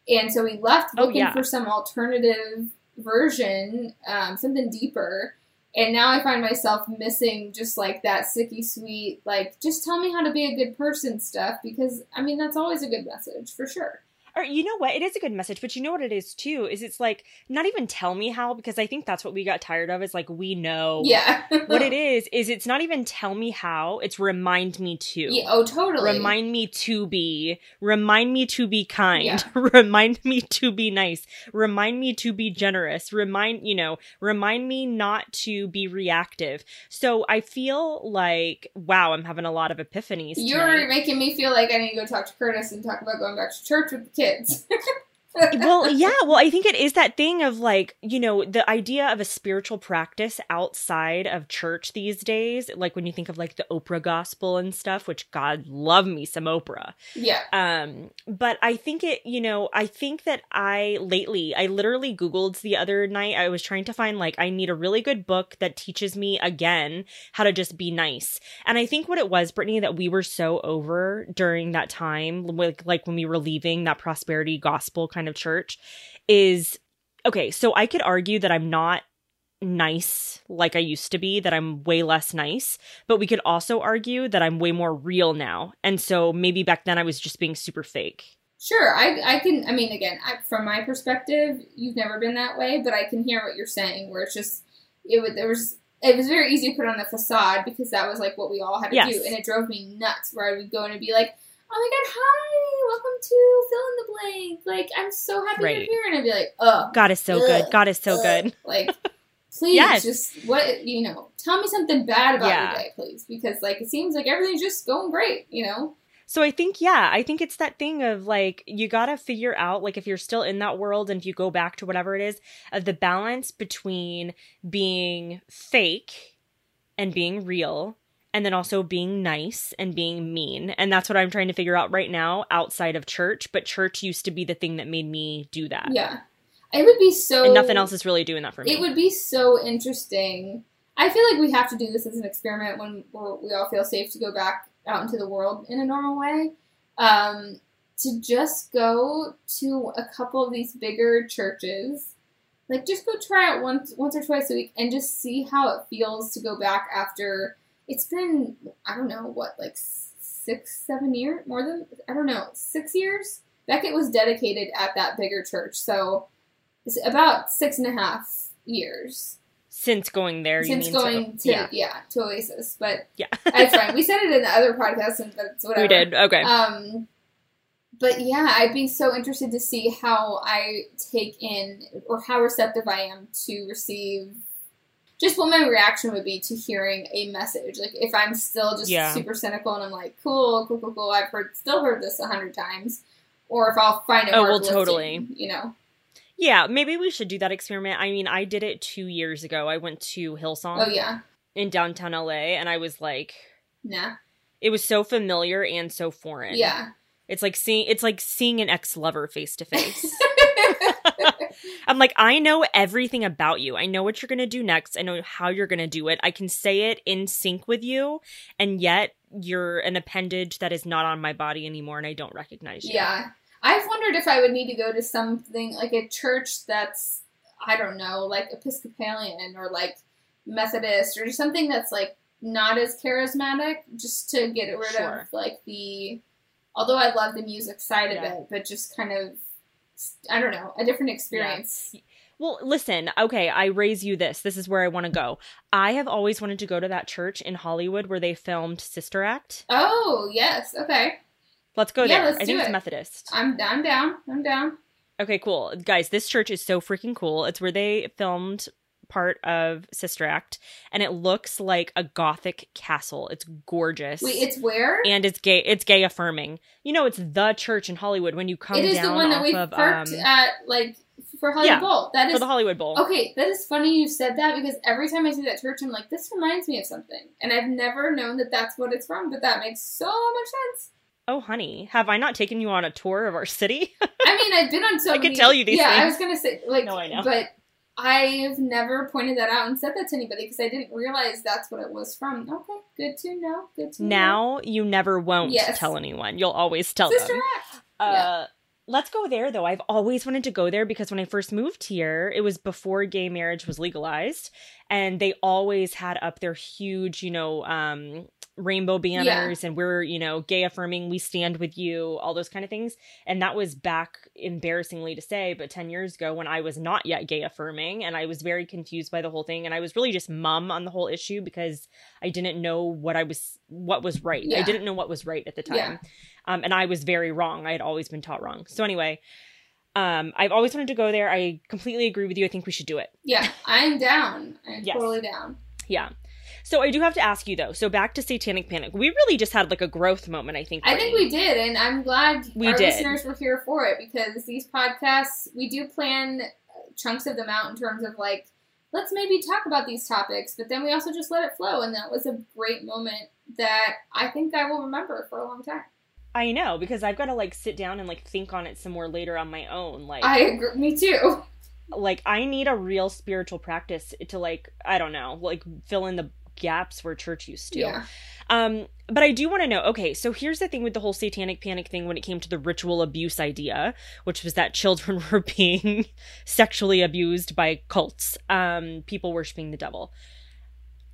And so we left looking oh, yeah. for some alternative version, um, something deeper. And now I find myself missing just, like, that sicky sweet, like, just tell me how to be a good person stuff. Because, I mean, that's always a good message, for sure. Or, you know what? It is a good message, but you know what it is, too, is it's, like, not even tell me how, because I think that's what we got tired of, is, like, we know. Yeah. What it is, is it's not even tell me how, it's remind me to. Yeah, oh, totally. Remind me to be. Remind me to be kind. Yeah. Remind me to be nice. Remind me to be generous. Remind, you know, remind me not to be reactive. So I feel like, wow, I'm having a lot of epiphanies tonight. You're making me feel like I need to go talk to Curtis and talk about going back to church with the kids. Well, yeah. Well, I think it is that thing of, like, you know, the idea of a spiritual practice outside of church these days. Like, when you think of, like, the Oprah gospel and stuff, which, God love me some Oprah. Yeah. Um. But I think it, you know, I think that I lately, I literally Googled the other night. I was trying to find, like, I need a really good book that teaches me again how to just be nice. And I think what it was, Brittany, that we were so over during that time, like, like when we were leaving that prosperity gospel kind of church, is okay, so I could argue that I'm not nice like I used to be, that I'm way less nice, but we could also argue that I'm way more real now. And so maybe back then I was just being super fake. Sure. I, I can, I mean, again, I, from my perspective, you've never been that way, but I can hear what you're saying, where it's just, it was, there was, it was very easy to put on the facade, because that was, like, what we all had to yes. do. And it drove me nuts, where I would go and it'd be like, oh my God, hi, welcome to fill in the blank. Like, I'm so happy right. you're here. And I'd be like, oh. God is so ugh, good. God is so ugh. good. Like, please, yes. just, what, you know, tell me something bad about yeah. your day, please. Because, like, it seems like everything's just going great, you know? So I think, yeah, I think it's that thing of, like, you got to figure out, like, if you're still in that world and if you go back to whatever it is, of the balance between being fake and being real and then also being nice and being mean. And that's what I'm trying to figure out right now outside of church. But church used to be the thing that made me do that. Yeah. It would be so... And nothing else is really doing that for me. It would be so interesting. I feel like we have to do this as an experiment when we're, we all feel safe to go back out into the world in a normal way, um, to just go to a couple of these bigger churches, like just go try it once once or twice a week and just see how it feels to go back after it's been, I don't know, what, like six, seven years, more than, I don't know, six years? Beckett was dedicated at that bigger church, so it's about six and a half years. Since going there, Since you mean going so. to, yeah. yeah, to Oasis. But yeah. That's fine. We said it in the other podcast, and that's whatever. We did, okay. Um, but yeah, I'd be so interested to see how I take in, or how receptive I am to receive, just what my reaction would be to hearing a message. Like, if I'm still just yeah. super cynical, and I'm like, cool, cool, cool, cool, I've heard, still heard this a hundred times. Or if I'll find it oh, well, totally. You know? Yeah, maybe we should do that experiment. I mean, I did it two years ago. I went to Hillsong. Oh, yeah. In downtown L A, and I was like... Nah. It was so familiar and so foreign. Yeah. It's like seeing it's like seeing an ex-lover face-to-face. I'm like, I know everything about you. I know what you're going to do next. I know how you're going to do it. I can say it in sync with you, and yet you're an appendage that is not on my body anymore, and I don't recognize you. Yeah. I've wondered if I would need to go to something, like a church that's, I don't know, like Episcopalian or like Methodist or something that's like not as charismatic, just to get rid sure. of like the, although I love the music side yeah. of it, but just kind of, I don't know, a different experience. Yeah. Well, listen, okay, I raise you this. This is where I want to go. I have always wanted to go to that church in Hollywood where they filmed Sister Act. Oh, yes. Okay. Let's go yeah, there. Let's I think it. it's Methodist. I'm, I'm down. I'm down. Okay, cool. Guys, this church is so freaking cool. It's where they filmed part of Sister Act, and it looks like a Gothic castle. It's gorgeous. Wait, it's where? And it's gay. It's gay affirming. You know, it's the church in Hollywood when you come down off of... It is the one that we um, parked at, like, for Hollywood yeah, Bowl. That is, for the Hollywood Bowl. Okay, that is funny you said that, because every time I see that church, I'm like, this reminds me of something. And I've never known that that's what it's from, but that makes so much sense. Oh, honey, have I not taken you on a tour of our city? I mean, I've been on so I many... I can tell you these yeah, things. Yeah, I was going to say, like... No, I know. But I've never pointed that out and said that to anybody because I didn't realize that's what it was from. Okay, good to know. Good to now know. Now you never won't yes. tell anyone. You'll always tell Sister them. Sister Act! Uh, yeah. Let's go there, though. I've always wanted to go there because when I first moved here, it was before gay marriage was legalized. And they always had up their huge, you know... Um, rainbow banners yeah. and we're, you know, gay affirming, we stand with you, all those kind of things. And that was back, embarrassingly to say, but ten years ago when I was not yet gay affirming, and I was very confused by the whole thing, and I was really just mum on the whole issue because I didn't know what I was what was right yeah. I didn't know what was right at the time yeah. um and I was very wrong. I had always been taught wrong. So anyway, um I've always wanted to go there. I completely agree with you. I think we should do it. Yeah, I'm down. I'm yes. totally down. Yeah. So I do have to ask you, though. So back to Satanic Panic. We really just had like a growth moment, I think. I think we did. And I'm glad we our did. listeners were here for it, because these podcasts, we do plan chunks of them out in terms of like, let's maybe talk about these topics. But then we also just let it flow. And that was a great moment that I think I will remember for a long time. I know, because I've got to like sit down and like think on it some more later on my own. Like I agree. Me too. Like I need a real spiritual practice to like, I don't know, like fill in the gaps where church used to. Yeah. Um, but I do want to know, okay, so here's the thing with the whole Satanic Panic thing when it came to the ritual abuse idea, which was that children were being sexually abused by cults, um, people worshiping the devil.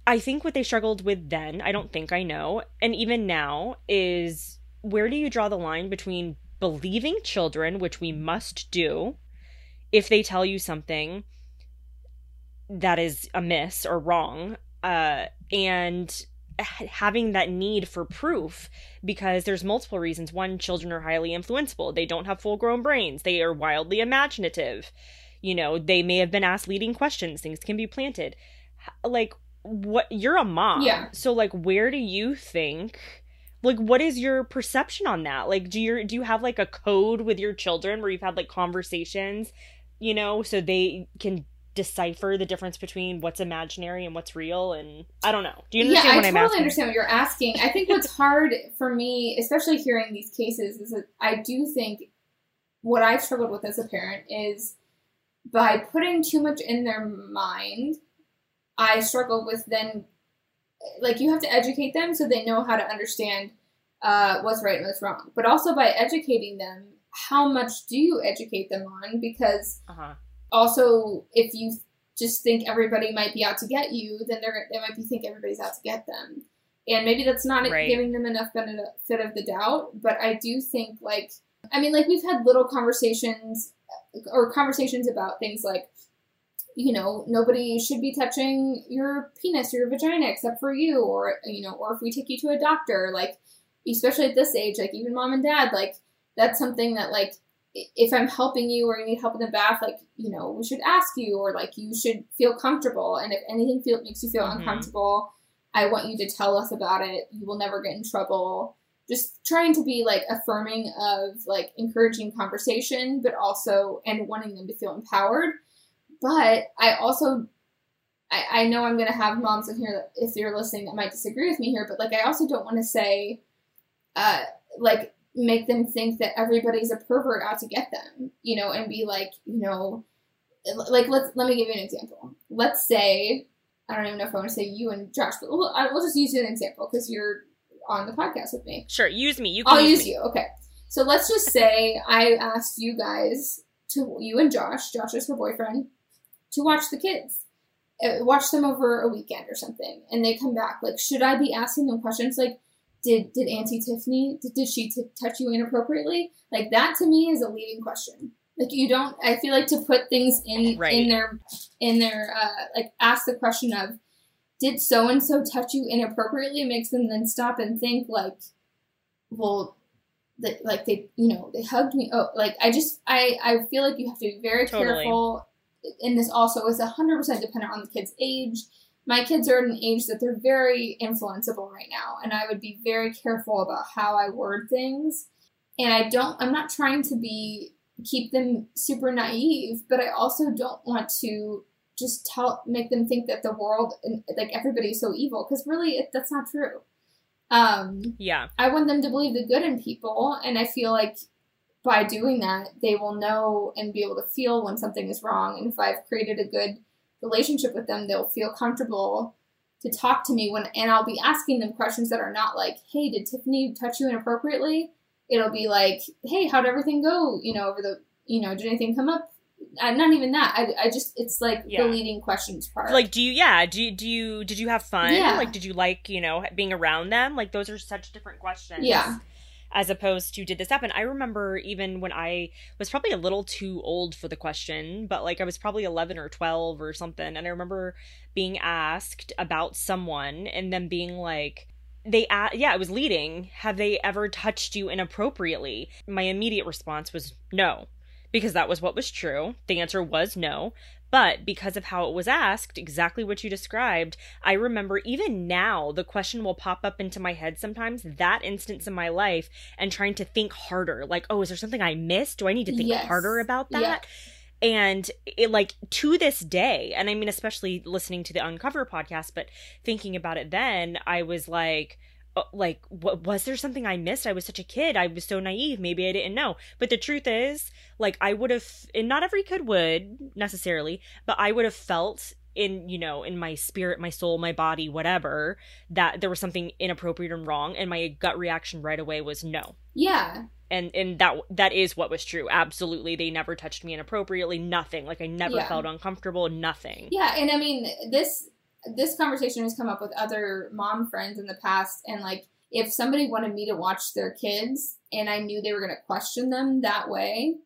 I think what they struggled with then, I don't think I know, and even now, is where do you draw the line between believing children, which we must do, if they tell you something that is amiss or wrong, Uh, and having that need for proof, because there's multiple reasons. One, children are highly influenceable. They don't have full-grown brains. They are wildly imaginative. You know, they may have been asked leading questions. Things can be planted. Like, what? You're a mom. Yeah. So, like, where do you think... Like, what is your perception on that? Like, do you do you have, like, a code with your children where you've had, like, conversations, you know, so they can decipher the difference between what's imaginary and what's real? And I don't know. Do you understand yeah, what I I'm totally asking? Yeah, I totally understand what you're asking. I think what's hard for me, especially hearing these cases, is that I do think what I've struggled with as a parent is by putting too much in their mind, I struggle with then... Like, you have to educate them so they know how to understand uh, what's right and what's wrong. But also by educating them, how much do you educate them on? Because uh-huh. also, if you just think everybody might be out to get you, then they're, they might be think everybody's out to get them. And maybe that's not right. giving them enough benefit of the doubt. But I do think, like, I mean, like, we've had little conversations or conversations about things like, you know, nobody should be touching your penis or your vagina except for you, or, you know, or if we take you to a doctor, like, especially at this age, like, even mom and dad, like, that's something that, like, if I'm helping you or you need help in the bath, like, you know, we should ask you, or, like, you should feel comfortable. And if anything feel, makes you feel mm-hmm. uncomfortable, I want you to tell us about it. You will never get in trouble. Just trying to be, like, affirming of, like, encouraging conversation, but also, and wanting them to feel empowered. But I also, I, I know I'm going to have moms in here, that if you're listening, that might disagree with me here. But, like, I also don't want to say, uh, like, make them think that everybody's a pervert out to get them, you know, and be like, you know, like, let's, let me give you an example. Let's say, I don't even know if I want to say you and Josh, but we'll, I, we'll just use you as an example because you're on the podcast with me. Sure. Use me. You can I'll use, use you. Okay. So let's just say I asked you guys to, you and Josh, Josh is her boyfriend, to watch the kids, watch them over a weekend or something. And they come back, like, should I be asking them questions? Like, did, did Auntie Tiffany, did, did she t- touch you inappropriately? Like, that to me is a leading question. Like, you don't, I feel like, to put things in, right. in their, in their, uh, like, ask the question of, did so-and-so touch you inappropriately, makes them then stop and think, like, well, the, like, they, you know, they hugged me. Oh, like, I just, I, I feel like you have to be very totally. careful. And this also is one hundred percent dependent on the kid's age. My kids are at an age that they're very influenceable right now, and I would be very careful about how I word things. And I don't, I'm not trying to be, keep them super naive, but I also don't want to just tell, make them think that the world, and, like, everybody's so evil, because really it, that's not true. Um, yeah. I want them to believe the good in people, and I feel like by doing that, they will know and be able to feel when something is wrong. And if I've created a good relationship with them, they'll feel comfortable to talk to me when, and I'll be asking them questions that are not like, hey, did Tiffany touch you inappropriately? It'll be like, hey, how'd everything go? You know, over the, you know, did anything come up? Uh, not even that. I, I just, it's like yeah. the leading questions part. Like, do you, yeah, do you, do you, did you have fun? Yeah. Like, did you like, you know, being around them? Like, those are such different questions. Yeah. As opposed to, did this happen? I remember even when I was probably a little too old for the question, but, like, I was probably eleven or twelve or something. And I remember being asked about someone and them being like, they, uh, yeah, it was leading. Have they ever touched you inappropriately? My immediate response was no, because that was what was true. The answer was no. But because of how it was asked, exactly what you described, I remember even now the question will pop up into my head sometimes, that instance in my life, and trying to think harder. Like, oh, is there something I missed? Do I need to think yes. harder about that? Yeah. And it, like, to this day, and I mean, especially listening to the Uncover podcast, but thinking about it then, I was like, like, what, was there something I missed? I was such a kid. I was so naive. Maybe I didn't know. But the truth is, like, I would have, and not every kid would necessarily, but I would have felt in, you know, in my spirit, my soul, my body, whatever, that there was something inappropriate and wrong. And my gut reaction right away was no. Yeah. And and that that is what was true. Absolutely. They never touched me inappropriately. Nothing. Like, I never yeah. felt uncomfortable. Nothing. Yeah. And I mean, this... This conversation has come up with other mom friends in the past, and, like, if somebody wanted me to watch their kids and I knew they were going to question them that way,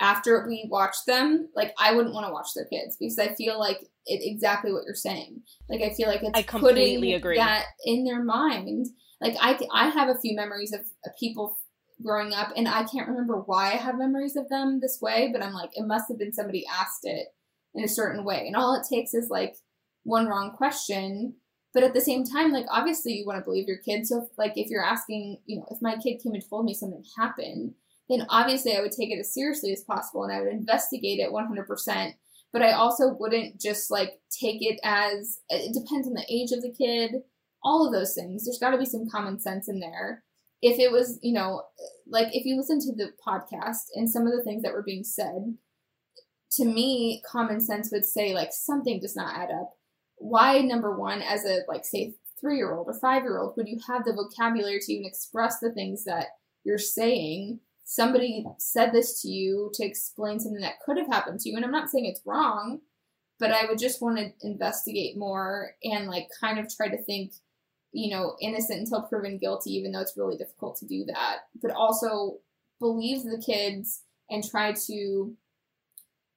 after we watch them, like, I wouldn't want to watch their kids, because I feel like it's exactly what you're saying. Like, I feel like it's I completely putting agree. that in their mind. Like, I, I have a few memories of, of people growing up, and I can't remember why I have memories of them this way, but I'm like, it must have been somebody asked it in a certain way. And all it takes is, like, one wrong question. But at the same time, like, obviously you want to believe your kids. So, if, like, if you're asking, you know, if my kid came and told me something happened, then obviously I would take it as seriously as possible, and I would investigate it one hundred percent. But I also wouldn't just, like, take it as, it depends on the age of the kid, all of those things. There's got to be some common sense in there. If it was, you know, like, if you listen to the podcast and some of the things that were being said, to me, common sense would say, like, something does not add up. Why, number one, as a, like, say, three-year-old or five-year-old, would you have the vocabulary to even express the things that you're saying? Somebody said this to you to explain something that could have happened to you. And I'm not saying it's wrong, but I would just want to investigate more and, like, kind of try to think, you know, innocent until proven guilty, even though it's really difficult to do that. But also believe the kids and try to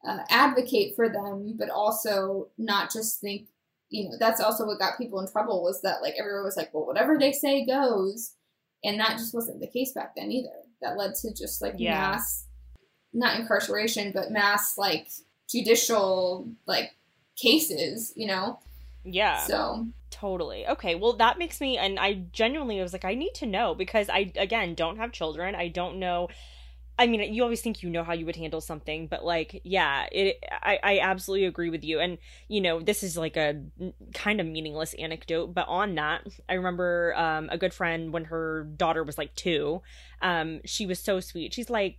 uh, advocate for them, but also not just think, you know, that's also what got people in trouble, was that, like, everyone was like, well, whatever they say goes. And that just wasn't the case back then either. That led to just, like, yeah. mass, not incarceration, but mass, like, judicial, like, cases, you know? Yeah. So. Totally. Okay, well, that makes me, and I genuinely was like, I need to know, because I, again, don't have children. I don't know. I mean, you always think you know how you would handle something, but, like, yeah, it. I, I absolutely agree with you. And, you know, this is, like, a kind of meaningless anecdote, but on that, I remember um, a good friend, when her daughter was, like, two, um, she was so sweet. She's like,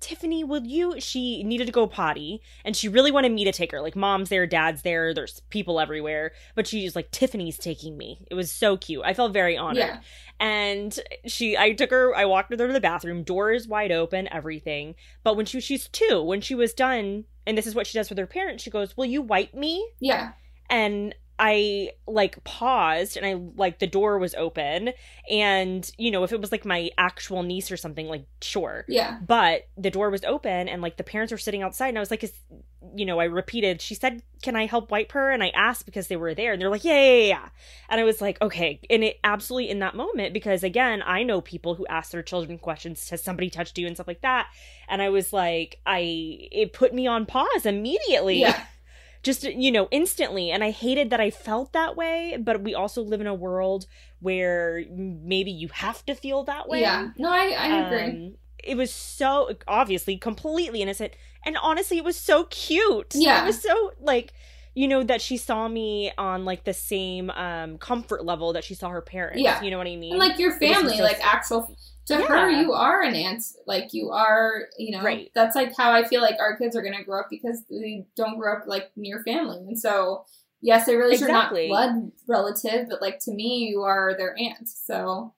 Tiffany, will you, she needed to go potty, and she really wanted me to take her. Like, mom's there, dad's there, there's people everywhere, but she's like, Tiffany's taking me. It was so cute. I felt very honored. Yeah. And she, I took her, I walked with her to the bathroom, door is wide open, everything. But when she, she's two, when she was done, and this is what she does with her parents, she goes, will you wipe me? Yeah. And I, like, paused, and I, like, the door was open, and, you know, if it was, like, my actual niece or something, like, sure. Yeah. But the door was open, and, like, the parents were sitting outside, and I was like, is, you know, I repeated, she said, can I help wipe her? And I asked because they were there, and they're like, yeah, yeah, yeah. And I was like, okay. And it absolutely, in that moment, because, again, I know people who ask their children questions, has somebody touched you and stuff like that. And I was like, I, it put me on pause immediately. Yeah. Just, you know, instantly. And I hated that I felt that way, but we also live in a world where maybe you have to feel that way. Yeah. No, I, I agree. Um, it was so, obviously, completely innocent. And honestly, it was so cute. Yeah. It was so, like, you know, that she saw me on, like, the same um, comfort level that she saw her parents. Yeah. You know what I mean? And, like, your family, like, so actual... To yeah. her, you are an aunt. Like, you are, you know, right. That's, like, how I feel like our kids are going to grow up, because they don't grow up, like, near family. And so, yes, they really exactly. are not blood relative, but, like, to me, you are their aunt. So,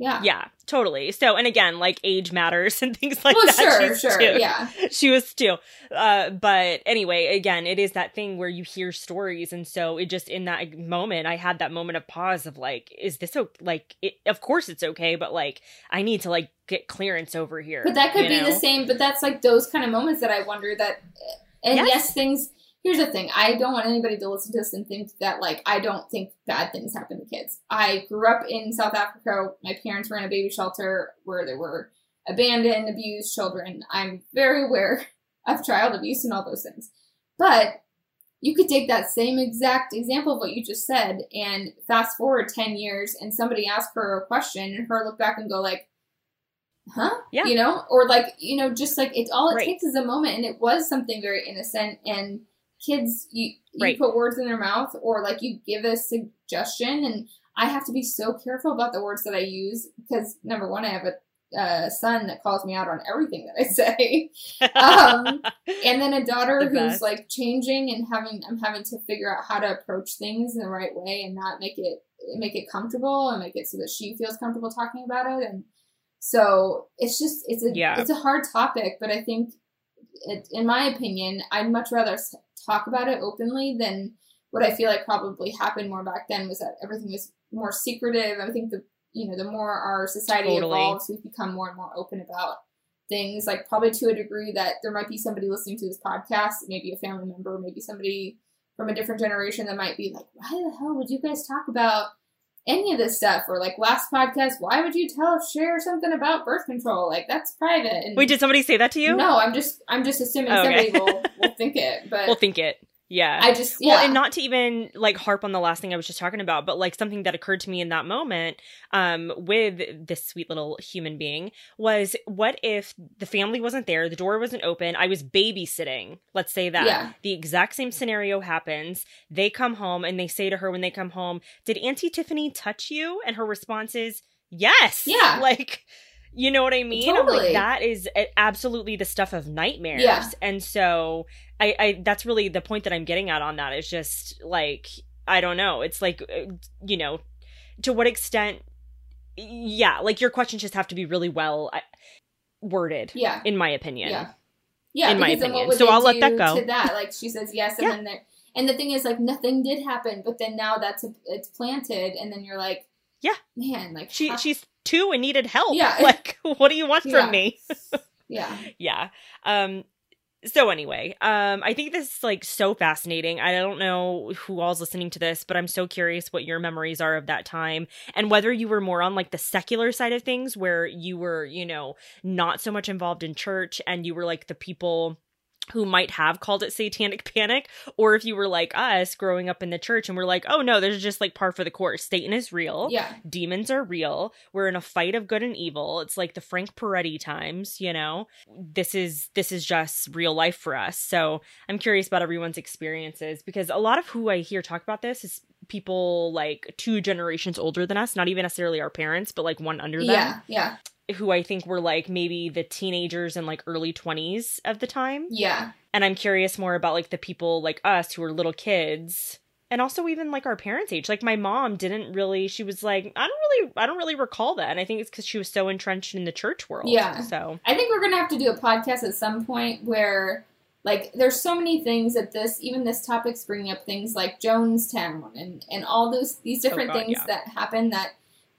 yeah. Yeah, totally. So, and again, like, age matters and things like well, that. Sure, She's sure, two. yeah. She was two. Uh, but anyway, again, it is that thing where you hear stories. And so it just, in that moment, I had that moment of pause of, like, is this, o- like, it, of course it's okay, but, like, I need to, like, get clearance over here. But that could be know? the same, but that's, like, those kind of moments that I wonder that, and yes, yes things... Here's the thing. I don't want anybody to listen to this and think that, like, I don't think bad things happen to kids. I grew up in South Africa. My parents were in a baby shelter where there were abandoned, abused children. I'm very aware of child abuse and all those things. But you could take that same exact example of what you just said and fast forward ten years, and somebody asked her a question, and her look back and go, like, huh? Yeah. You know? Or, like, you know, just, like, it's all it right. takes is a moment, and it was something very innocent, and kids, you, you right. put words in their mouth, or, like, you give a suggestion, and I have to be so careful about the words that I use, because, number one, I have a uh, son that calls me out on everything that I say, um, and then a daughter the who's, best. like, changing, and having, I'm having to figure out how to approach things in the right way, and not make it, make it comfortable, and make it so that she feels comfortable talking about it, and so, it's just, it's a, yeah. it's a hard topic, but I think, it, in my opinion, I'd much rather talk about it openly than what I feel like probably happened more back then, was that everything was more secretive. I think the, you know, the more our society totally. evolves, we've become more and more open about things, like probably to a degree that there might be somebody listening to this podcast, maybe a family member, maybe somebody from a different generation that might be like, why the hell would you guys talk about any of this stuff? Or like last podcast, why would you tell, share something about birth control? Like that's private. And wait, did somebody say that to you? No, I'm just, I'm just assuming oh, okay. somebody will, will think it, but we'll think it. Yeah. I just, yeah. Well, and not to even like harp on the last thing I was just talking about, but like something that occurred to me in that moment um, with this sweet little human being was, what if the family wasn't there, the door wasn't open, I was babysitting, let's say that. Yeah. The exact same scenario happens. They come home and they say to her when they come home, did Auntie Tiffany touch you? And her response is, yes. Yeah. Like, you know what I mean? Totally. I'm like, that is absolutely the stuff of nightmares. Yeah. And so I, I that's really the point that I'm getting at on that, is just like, I don't know. It's like, you know, to what extent, yeah, like your questions just have to be really well worded, yeah. in my opinion. Yeah, yeah. In my opinion. So I'll let that go. To that? Like she says yes, and yeah. then there, and the thing is like nothing did happen, but then now that's, it's planted, and then you're like, yeah, man, like she, how- she's two and needed help. Yeah. Like, what do you want yeah. from me? yeah. Yeah. Um, so anyway, um, I think this is like so fascinating. I don't know who all's listening to this, but I'm so curious what your memories are of that time, and whether you were more on like the secular side of things where you were, you know, not so much involved in church and you were like the people who might have called it satanic panic, or if you were like us growing up in the church and we're like, oh no, there's just like par for the course. Satan is real. Yeah. Demons are real. We're in a fight of good and evil. It's like the Frank Peretti times, you know, this is, this is just real life for us. So I'm curious about everyone's experiences, because a lot of who I hear talk about this is people like two generations older than us, not even necessarily our parents, but like one under them. Yeah. Yeah. Who I think were like maybe the teenagers and like early twenties of the time. Yeah. And I'm curious more about like the people like us who were little kids, and also even like our parents' age. Like my mom didn't really, she was like, I don't really, I don't really recall that. And I think it's because she was so entrenched in the church world. Yeah. So I think we're going to have to do a podcast at some point where like there's so many things that this, even this topic's bringing up, things like Jonestown and, and all those, these different oh God, things yeah. that happen that,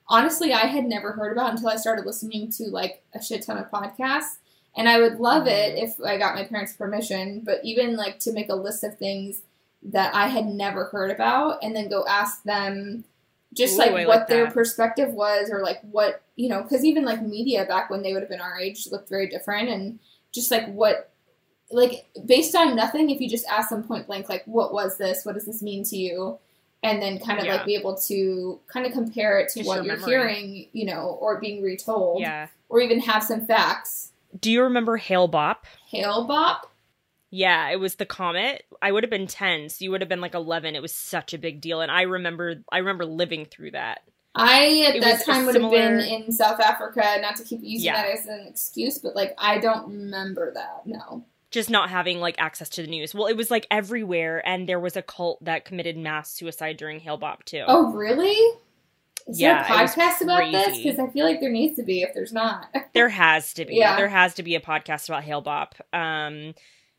honestly, I had never heard about until I started listening to, like, a shit ton of podcasts. And I would love it if I got my parents' permission, but even, like, to make a list of things that I had never heard about and then go ask them just, Ooh, like, I what like their that. perspective was, or, like, what, you know, because even, like, media back when they would have been our age looked very different, and just, like, what, like, based on nothing, if you just ask them point blank, like, what was this? What does this mean to you? And then kind of, yeah. like, be able to kind of compare it to just what your you're memory. hearing, you know, or being retold. Yeah. Or even have some facts. Do you remember Hale-Bopp? Hale-Bopp? Yeah, it was the comet. I would have been ten, so you would have been, like, eleven. It was such a big deal. And I remember I remember living through that. I, at it that time, would similar... have been in South Africa. Not to keep using yeah. that as an excuse, but, like, I don't remember that, no. Just not having, like, access to the news. Well, it was, like, everywhere, and there was a cult that committed mass suicide during Hale-Bopp, too. Oh, really? Is yeah, there a podcast about this? Because I feel like there needs to be, if there's not. There has to be. Yeah. There has to be a podcast about Hale-Bopp. Um,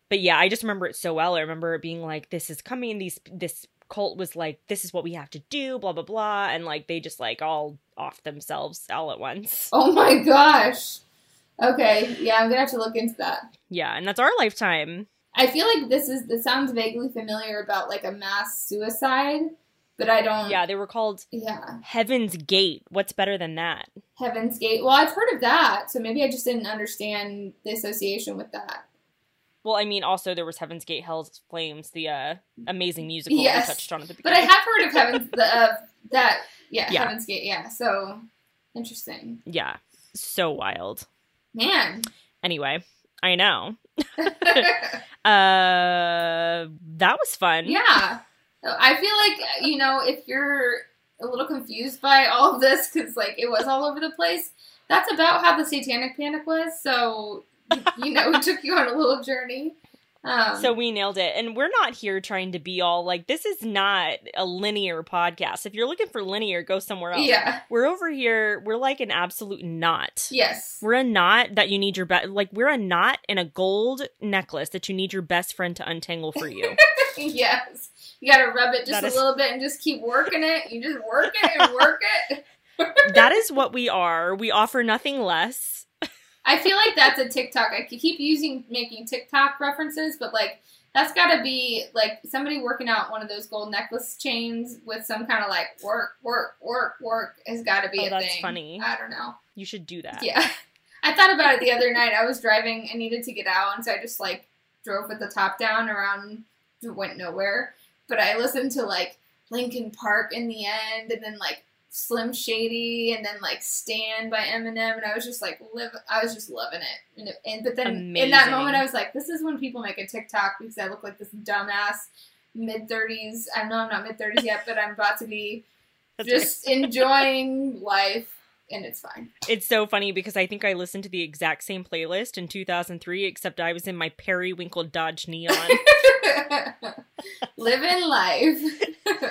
but, yeah, I just remember it so well. I remember it being, like, this is coming. These This cult was, like, this is what we have to do, blah, blah, blah. And, like, they just, like, all off themselves all at once. Oh, my gosh. Okay, yeah, I'm gonna have to look into that. Yeah, and that's our lifetime. I feel like this is, this sounds vaguely familiar about like a mass suicide, but I don't. Yeah, they were called yeah. Heaven's Gate. What's better than that? Heaven's Gate. Well, I've heard of that, so maybe I just didn't understand the association with that. Well, I mean, also there was Heaven's Gate, Hell's Flames, the uh, amazing musical yes. we touched on at the beginning. But I have heard of Heaven's the, uh, that. Yeah, yeah, Heaven's Gate. Yeah, so interesting. Yeah, so wild. Man. Anyway, I know. uh, that was fun. Yeah. I feel like, you know, if you're a little confused by all of this, because, like, it was all over the place, that's about how the satanic panic was. So, you know, we took you on a little journey. Um, so we nailed it. And we're not here trying to be all like, this is not a linear podcast. If you're looking for linear, go somewhere else. Yeah. We're over here. We're like an absolute knot. Yes. We're a knot that you need your best. Like we're a knot in a gold necklace that you need your best friend to untangle for you. Yes. You got to rub it just that a is- little bit and just keep working it. You just work it and work it. That is what we are. We offer nothing less. I feel like that's a TikTok. I keep using making TikTok references, but like that's got to be like somebody working out one of those gold necklace chains with some kind of like work, work, work, work has got to be oh, a that's thing. That's funny. I don't know. You should do that. Yeah. I thought about it the other night. I was driving. I needed to get out, and so I just like drove with the top down around. Went nowhere. But I listened to like Linkin Park in the end, and then like Slim Shady, and then like Stand by Eminem, and I was just like live I was just loving it. And, and but then Amazing. In that moment I was like, this is when people make a TikTok because I look like this dumbass mid thirties. I know I'm not mid thirties yet, but I'm about to be just right. enjoying life. And it's fine. It's so funny because I think I listened to the exact same playlist in two thousand three, except I was in my periwinkle Dodge Neon. Living life.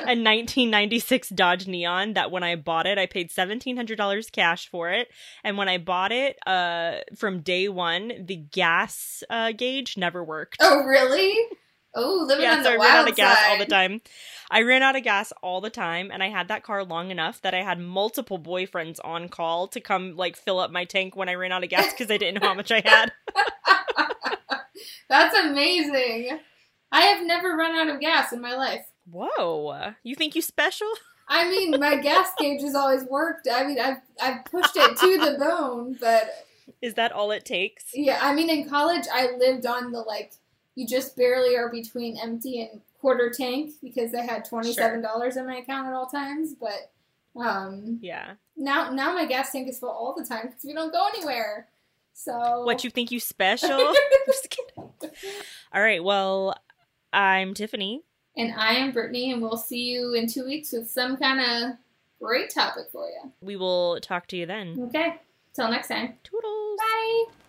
A nineteen ninety-six Dodge Neon that when I bought it, I paid seventeen hundred dollars cash for it. And when I bought it, uh, from day one, the gas uh, gauge never worked. Oh, really? Oh, living yeah, on so the wild side. I ran out of gas all the time. I ran out of gas all the time, and I had that car long enough that I had multiple boyfriends on call to come, like, fill up my tank when I ran out of gas because I didn't know how much I had. That's amazing. I have never run out of gas in my life. Whoa. You think you special? I mean, my gas gauge has always worked. I mean, I've, I've pushed it to the bone, but... Is that all it takes? Yeah, I mean, in college, I lived on the, like... You just barely are between empty and quarter tank because I had twenty-seven dollars sure. in my account at all times. But um, yeah, now now my gas tank is full all the time because we don't go anywhere. So what, you think you special? I'm just kidding. All right. Well, I'm Tiffany. And I am Brittany. And we'll see you in two weeks with some kind of great topic for you. We will talk to you then. Okay. Till next time. Toodles. Bye.